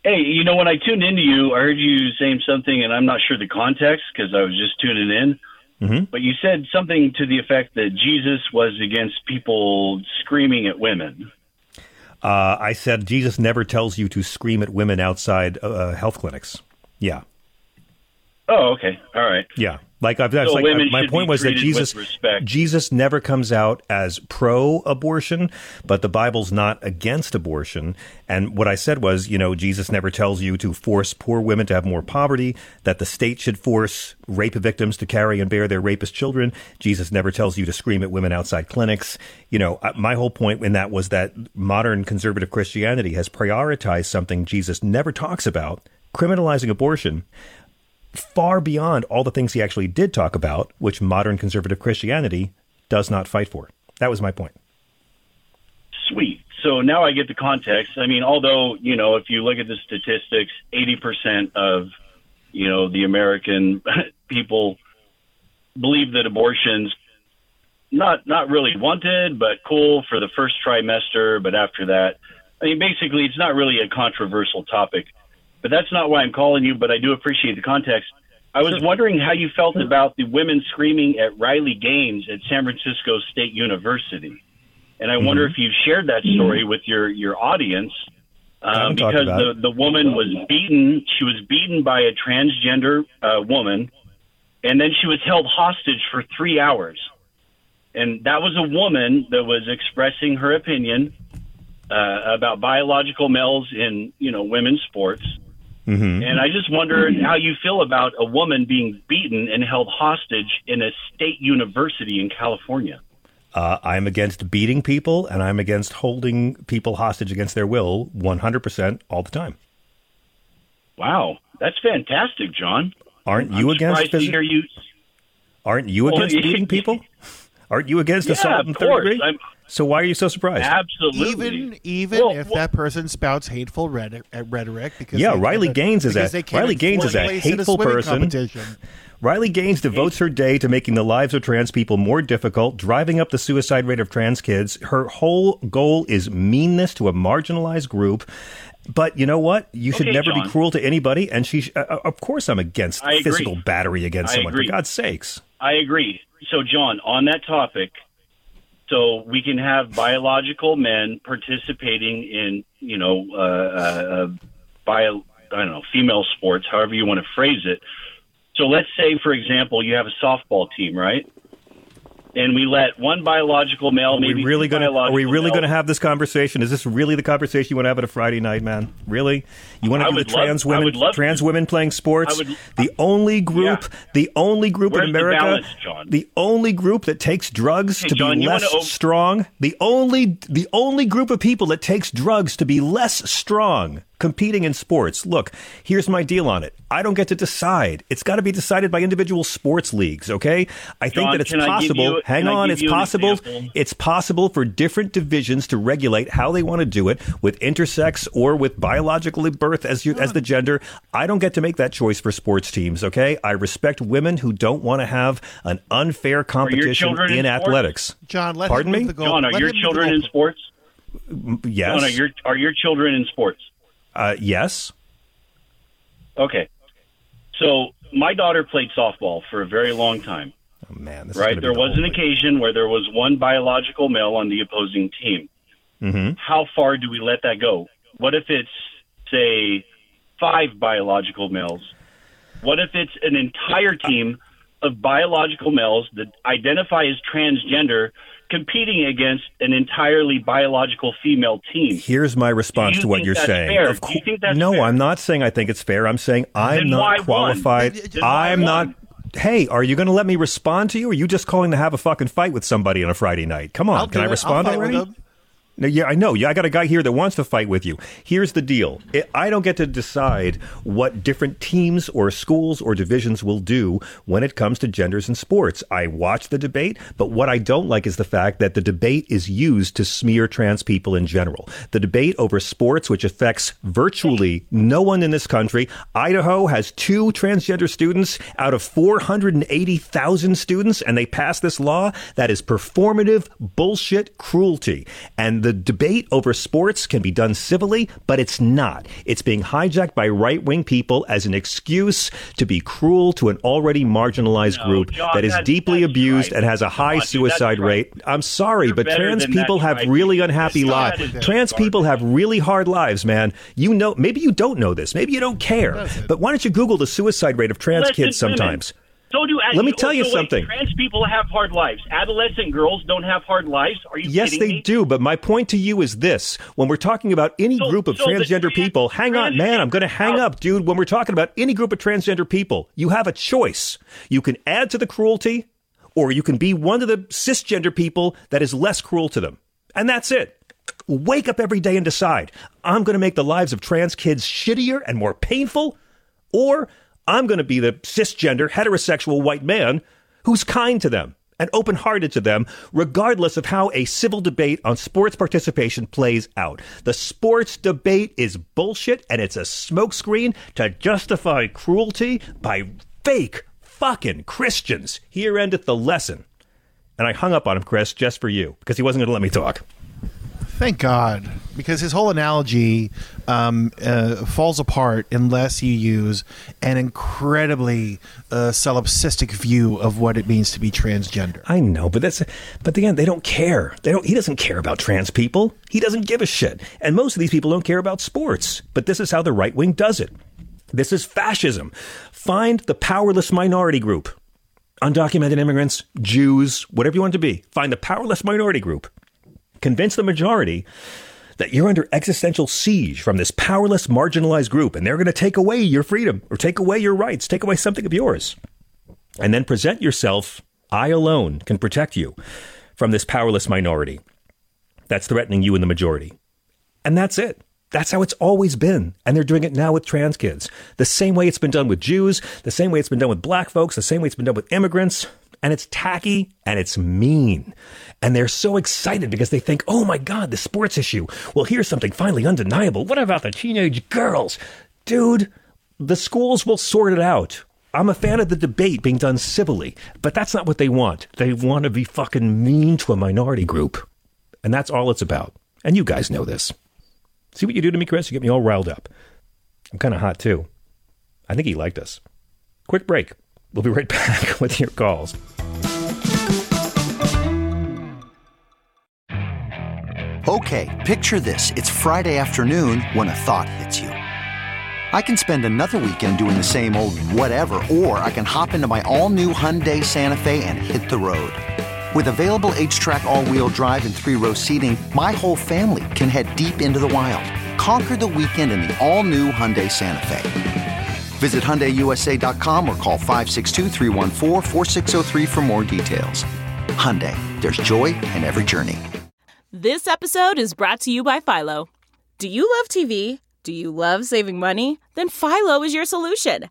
Hey, when I tuned into you, I heard you saying something, and I'm not sure the context because I was just tuning in. Mm-hmm. But you said something to the effect that Jesus was against people screaming at women. I said Jesus never tells you to scream at women outside health clinics. Yeah. Oh, okay. All right. Yeah. My point was that Jesus never comes out as pro-abortion, but the Bible's not against abortion. And what I said was, Jesus never tells you to force poor women to have more poverty, that the state should force rape victims to carry and bear their rapist children. Jesus never tells you to scream at women outside clinics. My whole point in that was that modern conservative Christianity has prioritized something Jesus never talks about, criminalizing abortion, far beyond all the things he actually did talk about, which modern conservative Christianity does not fight for. That was my point. Sweet. So now I get the context. I mean, although, if you look at the statistics, 80% of, the American people believe that abortion's not really wanted, but cool for the first trimester. But after that, I mean, basically, it's not really a controversial topic. But that's not why I'm calling you, but I do appreciate the context. I was wondering how you felt about the women screaming at Riley games at San Francisco State University. And I wonder if you've shared that story with your audience, because the woman was beaten. She was beaten by a transgender woman, and then she was held hostage for 3 hours. And that was a woman that was expressing her opinion about biological males in, women's sports. Mm-hmm. And I just wondered how you feel about a woman being beaten and held hostage in a state university in California. I'm against beating people, and I'm against holding people hostage against their will 100% all the time. Wow. That's fantastic, John. Aren't you against beating people? Aren't you against assault in third degree? So why are you so surprised? Absolutely. Even if that person spouts hateful rhetoric, because Riley Gaines is a hateful person. Riley Gaines devotes her day to making the lives of trans people more difficult, driving up the suicide rate of trans kids. Her whole goal is meanness to a marginalized group. But you know what? You should never be cruel to anybody. And she, of course, I'm against physical battery against someone. For God's sakes. I agree. So, John, on that topic, so we can have biological men participating in, you know, female sports, however you want to phrase it. So let's say, for example, you have a softball team, right? And we let one biological male, maybe really going to. Are we really going to have this conversation? Is this really the conversation you want to have at a Friday night, man? Really? You want to do the trans women playing sports? The only group Where's in America, the balance, John? The only group that takes drugs to John, be less strong, the only group of people that takes drugs to be less strong. Competing in sports. Look, here's my deal on it. I don't get to decide. It's got to be decided by individual sports leagues, okay? I think that it's possible. Hang on, it's possible. It's possible for different divisions to regulate how they want to do it with intersex or with biological birth as the gender. I don't get to make that choice for sports teams, okay? I respect women who don't want to have an unfair competition in athletics. John, let's move the goal. John, are your children in sports? Yes. John, are your children in sports? Yes. Okay. So my daughter played softball for a very long time. Oh, man. This right? There was an occasion where there was one biological male on the opposing team. Mm-hmm. How far do we let that go? What if it's, say, 5 biological males? What if it's an entire team of biological males that identify as transgender competing against an entirely biological female team? Here's my response to what you're saying. Of course, no, fair? I'm not saying I think it's fair. I'm saying I'm then not qualified. Then I'm not. Hey, are you going to let me respond to you? Or are you just calling to have a fucking fight with somebody on a Friday night? Come on, can I respond already? No, yeah, I know. Yeah, I got a guy here that wants to fight with you. Here's the deal. I don't get to decide what different teams or schools or divisions will do when it comes to genders in sports. I watch the debate, but what I don't like is the fact that the debate is used to smear trans people in general. The debate over sports, which affects virtually no one in this country. Idaho has 2 transgender students out of 480,000 students, and they passed this law. That is performative bullshit cruelty. And the debate over sports can be done civilly, but it's not. It's being hijacked by right-wing people as an excuse to be cruel to an already marginalized group that is deeply abused and has a high suicide rate. I'm sorry, but trans people have really unhappy lives. Trans people have really hard lives, man. You know, maybe you don't know this. Maybe you don't care. But why don't you Google the suicide rate of trans kids sometimes? So do Let me tell you something. Trans people have hard lives. Adolescent girls don't have hard lives. Are you kidding me? Yes, they do. But my point to you is this. When we're talking about any group of transgender people, I'm going to hang up, dude. When we're talking about any group of transgender people, you have a choice. You can add to the cruelty, or you can be one of the cisgender people that is less cruel to them. And that's it. Wake up every day and decide, I'm going to make the lives of trans kids shittier and more painful, or I'm going to be the cisgender, heterosexual white man who's kind to them and open-hearted to them, regardless of how a civil debate on sports participation plays out. The sports debate is bullshit, and it's a smokescreen to justify cruelty by fake fucking Christians. Here endeth the lesson. And I hung up on him, Chris, just for you, because he wasn't going to let me talk. Thank God, because his whole analogy falls apart unless you use an incredibly solipsistic view of what it means to be transgender. I know, but again, they don't care. He doesn't care about trans people. He doesn't give a shit. And most of these people don't care about sports. But this is how the right wing does it. This is fascism. Find the powerless minority group. Undocumented immigrants, Jews, whatever you want to be. Find the powerless minority group. Convince the majority that you're under existential siege from this powerless, marginalized group, and they're going to take away your freedom or take away your rights, take away something of yours, and then present yourself. I alone can protect you from this powerless minority that's threatening you in the majority. And that's it. That's how it's always been. And they're doing it now with trans kids, the same way it's been done with Jews, the same way it's been done with black folks, the same way it's been done with immigrants. And it's tacky and it's mean. And they're so excited because they think, oh, my God, the sports issue. Well, here's something finally undeniable. What about the teenage girls? Dude, the schools will sort it out. I'm a fan of the debate being done civilly, but that's not what they want. They want to be fucking mean to a minority group. And that's all it's about. And you guys know this. See what you do to me, Chris? You get me all riled up. I'm kind of hot, too. I think he liked us. Quick break. We'll be right back with your calls. Okay, picture this. It's Friday afternoon when a thought hits you. I can spend another weekend doing the same old whatever, or I can hop into my all-new Hyundai Santa Fe and hit the road. With available H-Track all-wheel drive and three-row seating, my whole family can head deep into the wild. Conquer the weekend in the all-new Hyundai Santa Fe. Visit HyundaiUSA.com or call 562-314-4603 for more details. Hyundai, there's joy in every journey. This episode is brought to you by Philo. Do you love TV? Do you love saving money? Then Philo is your solution.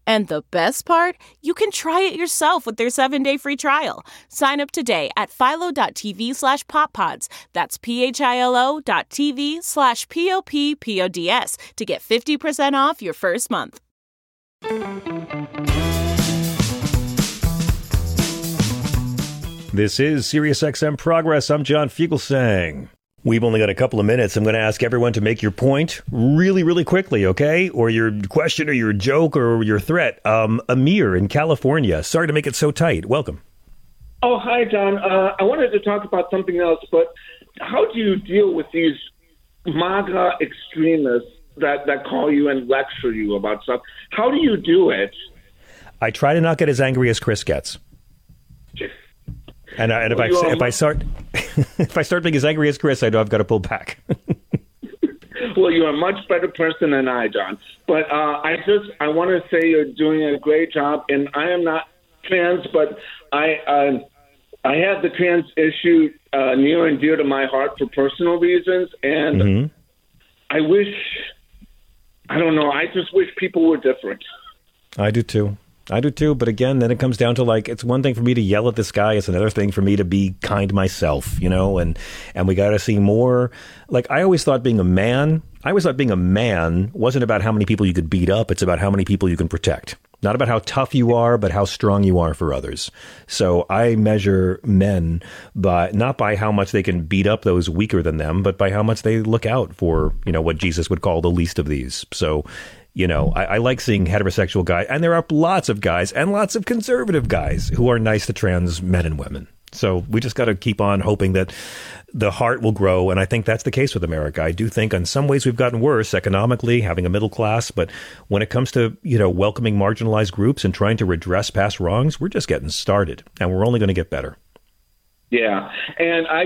And the best part? You can try it yourself with their 7-day free trial. Sign up today at philo.tv/poppods. That's philo.tv/POPPODS to get 50% off your first month. This is Sirius XM Progress. I'm John Fugelsang. We've only got a couple of minutes. I'm going to ask everyone to make your point really, really quickly, okay? Or your question or your joke or your threat. Amir in California. Sorry to make it so tight. Welcome. Oh, hi, John. I wanted to talk about something else, but how do you deal with these MAGA extremists that call you and lecture you about stuff? How do you do it? I try to not get as angry as Chris gets. And if I start being as angry as Chris, I know I've got to pull back. Well, you're a much better person than I, John. But I want to say you're doing a great job. And I am not trans, but I have the trans issue near and dear to my heart for personal reasons. And I just wish people were different. I do too. But again, then it comes down to, like, it's one thing for me to yell at this guy. It's another thing for me to be kind myself, you know, and we got to see more. Like, I always thought being a man wasn't about how many people you could beat up. It's about how many people you can protect. Not about how tough you are, but how strong you are for others. So I measure men not by how much they can beat up those weaker than them, but by how much they look out for, you know, what Jesus would call the least of these. So, you know, I like seeing heterosexual guys, and there are lots of guys and lots of conservative guys who are nice to trans men and women. So we just got to keep on hoping that the heart will grow. And I think that's the case with America. I do think in some ways we've gotten worse economically, having a middle class. But when it comes to, you know, welcoming marginalized groups and trying to redress past wrongs, we're just getting started, and we're only going to get better. Yeah. And I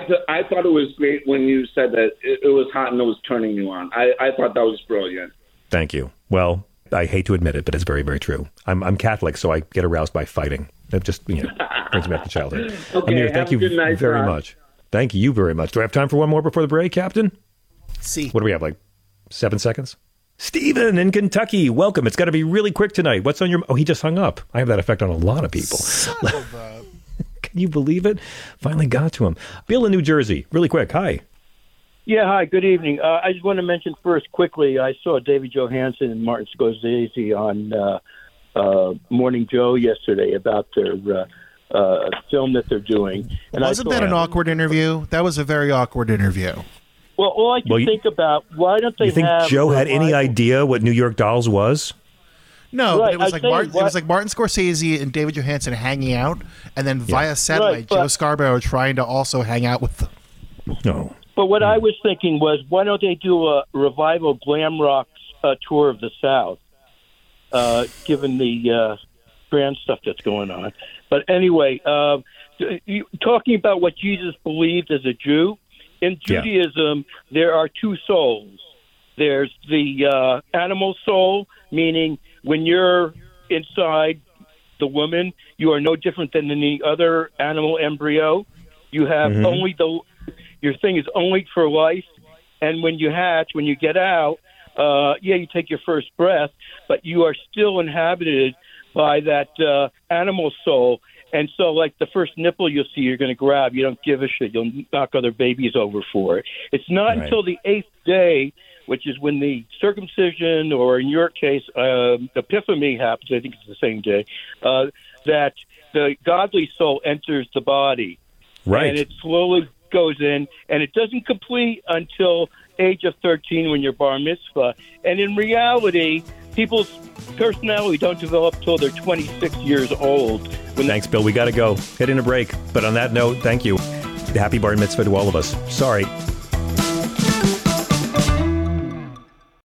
thought it was great when you said that it was hot and it was turning you on. I thought that was brilliant. Thank you. Well, I hate to admit it, but it's very, very true. I'm Catholic, so I get aroused by fighting. That just, you know, brings me back to childhood. Okay, Amir, thank you very much. Thank you very much. Do I have time for one more before the break, Captain? See. What do we have, like 7 seconds? Stephen in Kentucky, welcome. It's got to be really quick tonight. What's on your... Oh, he just hung up. I have that effect on a lot of people. Can you believe it? Finally got to him. Bill in New Jersey, really quick. Hi. Yeah, hi, good evening. I just want to mention first quickly, I saw David Johansen and Martin Scorsese on Morning Joe yesterday about their film that they're doing. And wasn't that an awkward interview? That was a very awkward interview. Well, all I can think about, why don't they have... You think Joe had any idea what New York Dolls was? No, right, but it was like Martin Scorsese and David Johansen hanging out, and then via satellite, right, Joe Scarborough trying to also hang out with them. No. But what I was thinking was, why don't they do a revival glam rock tour of the South, given the grand stuff that's going on? But anyway, talking about what Jesus believed as a Jew, in Judaism, there are two souls. There's the animal soul, meaning when you're inside the woman, you are no different than any other animal embryo. You have only the... Your thing is only for life, and when you hatch, when you get out, yeah, you take your first breath, but you are still inhabited by that animal soul. And so, like, the first nipple you'll see, you're going to grab. You don't give a shit. You'll knock other babies over for it. It's not until the eighth day, which is when the circumcision, or in your case, Epiphany happens. I think it's the same day, that the godly soul enters the body. Right. And it slowly goes in, and it doesn't complete until age of 13 when you're bar mitzvah. And in reality, people's personality don't develop till they're 26 years old. Thanks, Bill. We got to go. Hit in a break. But on that note, thank you. Happy bar mitzvah to all of us. Sorry.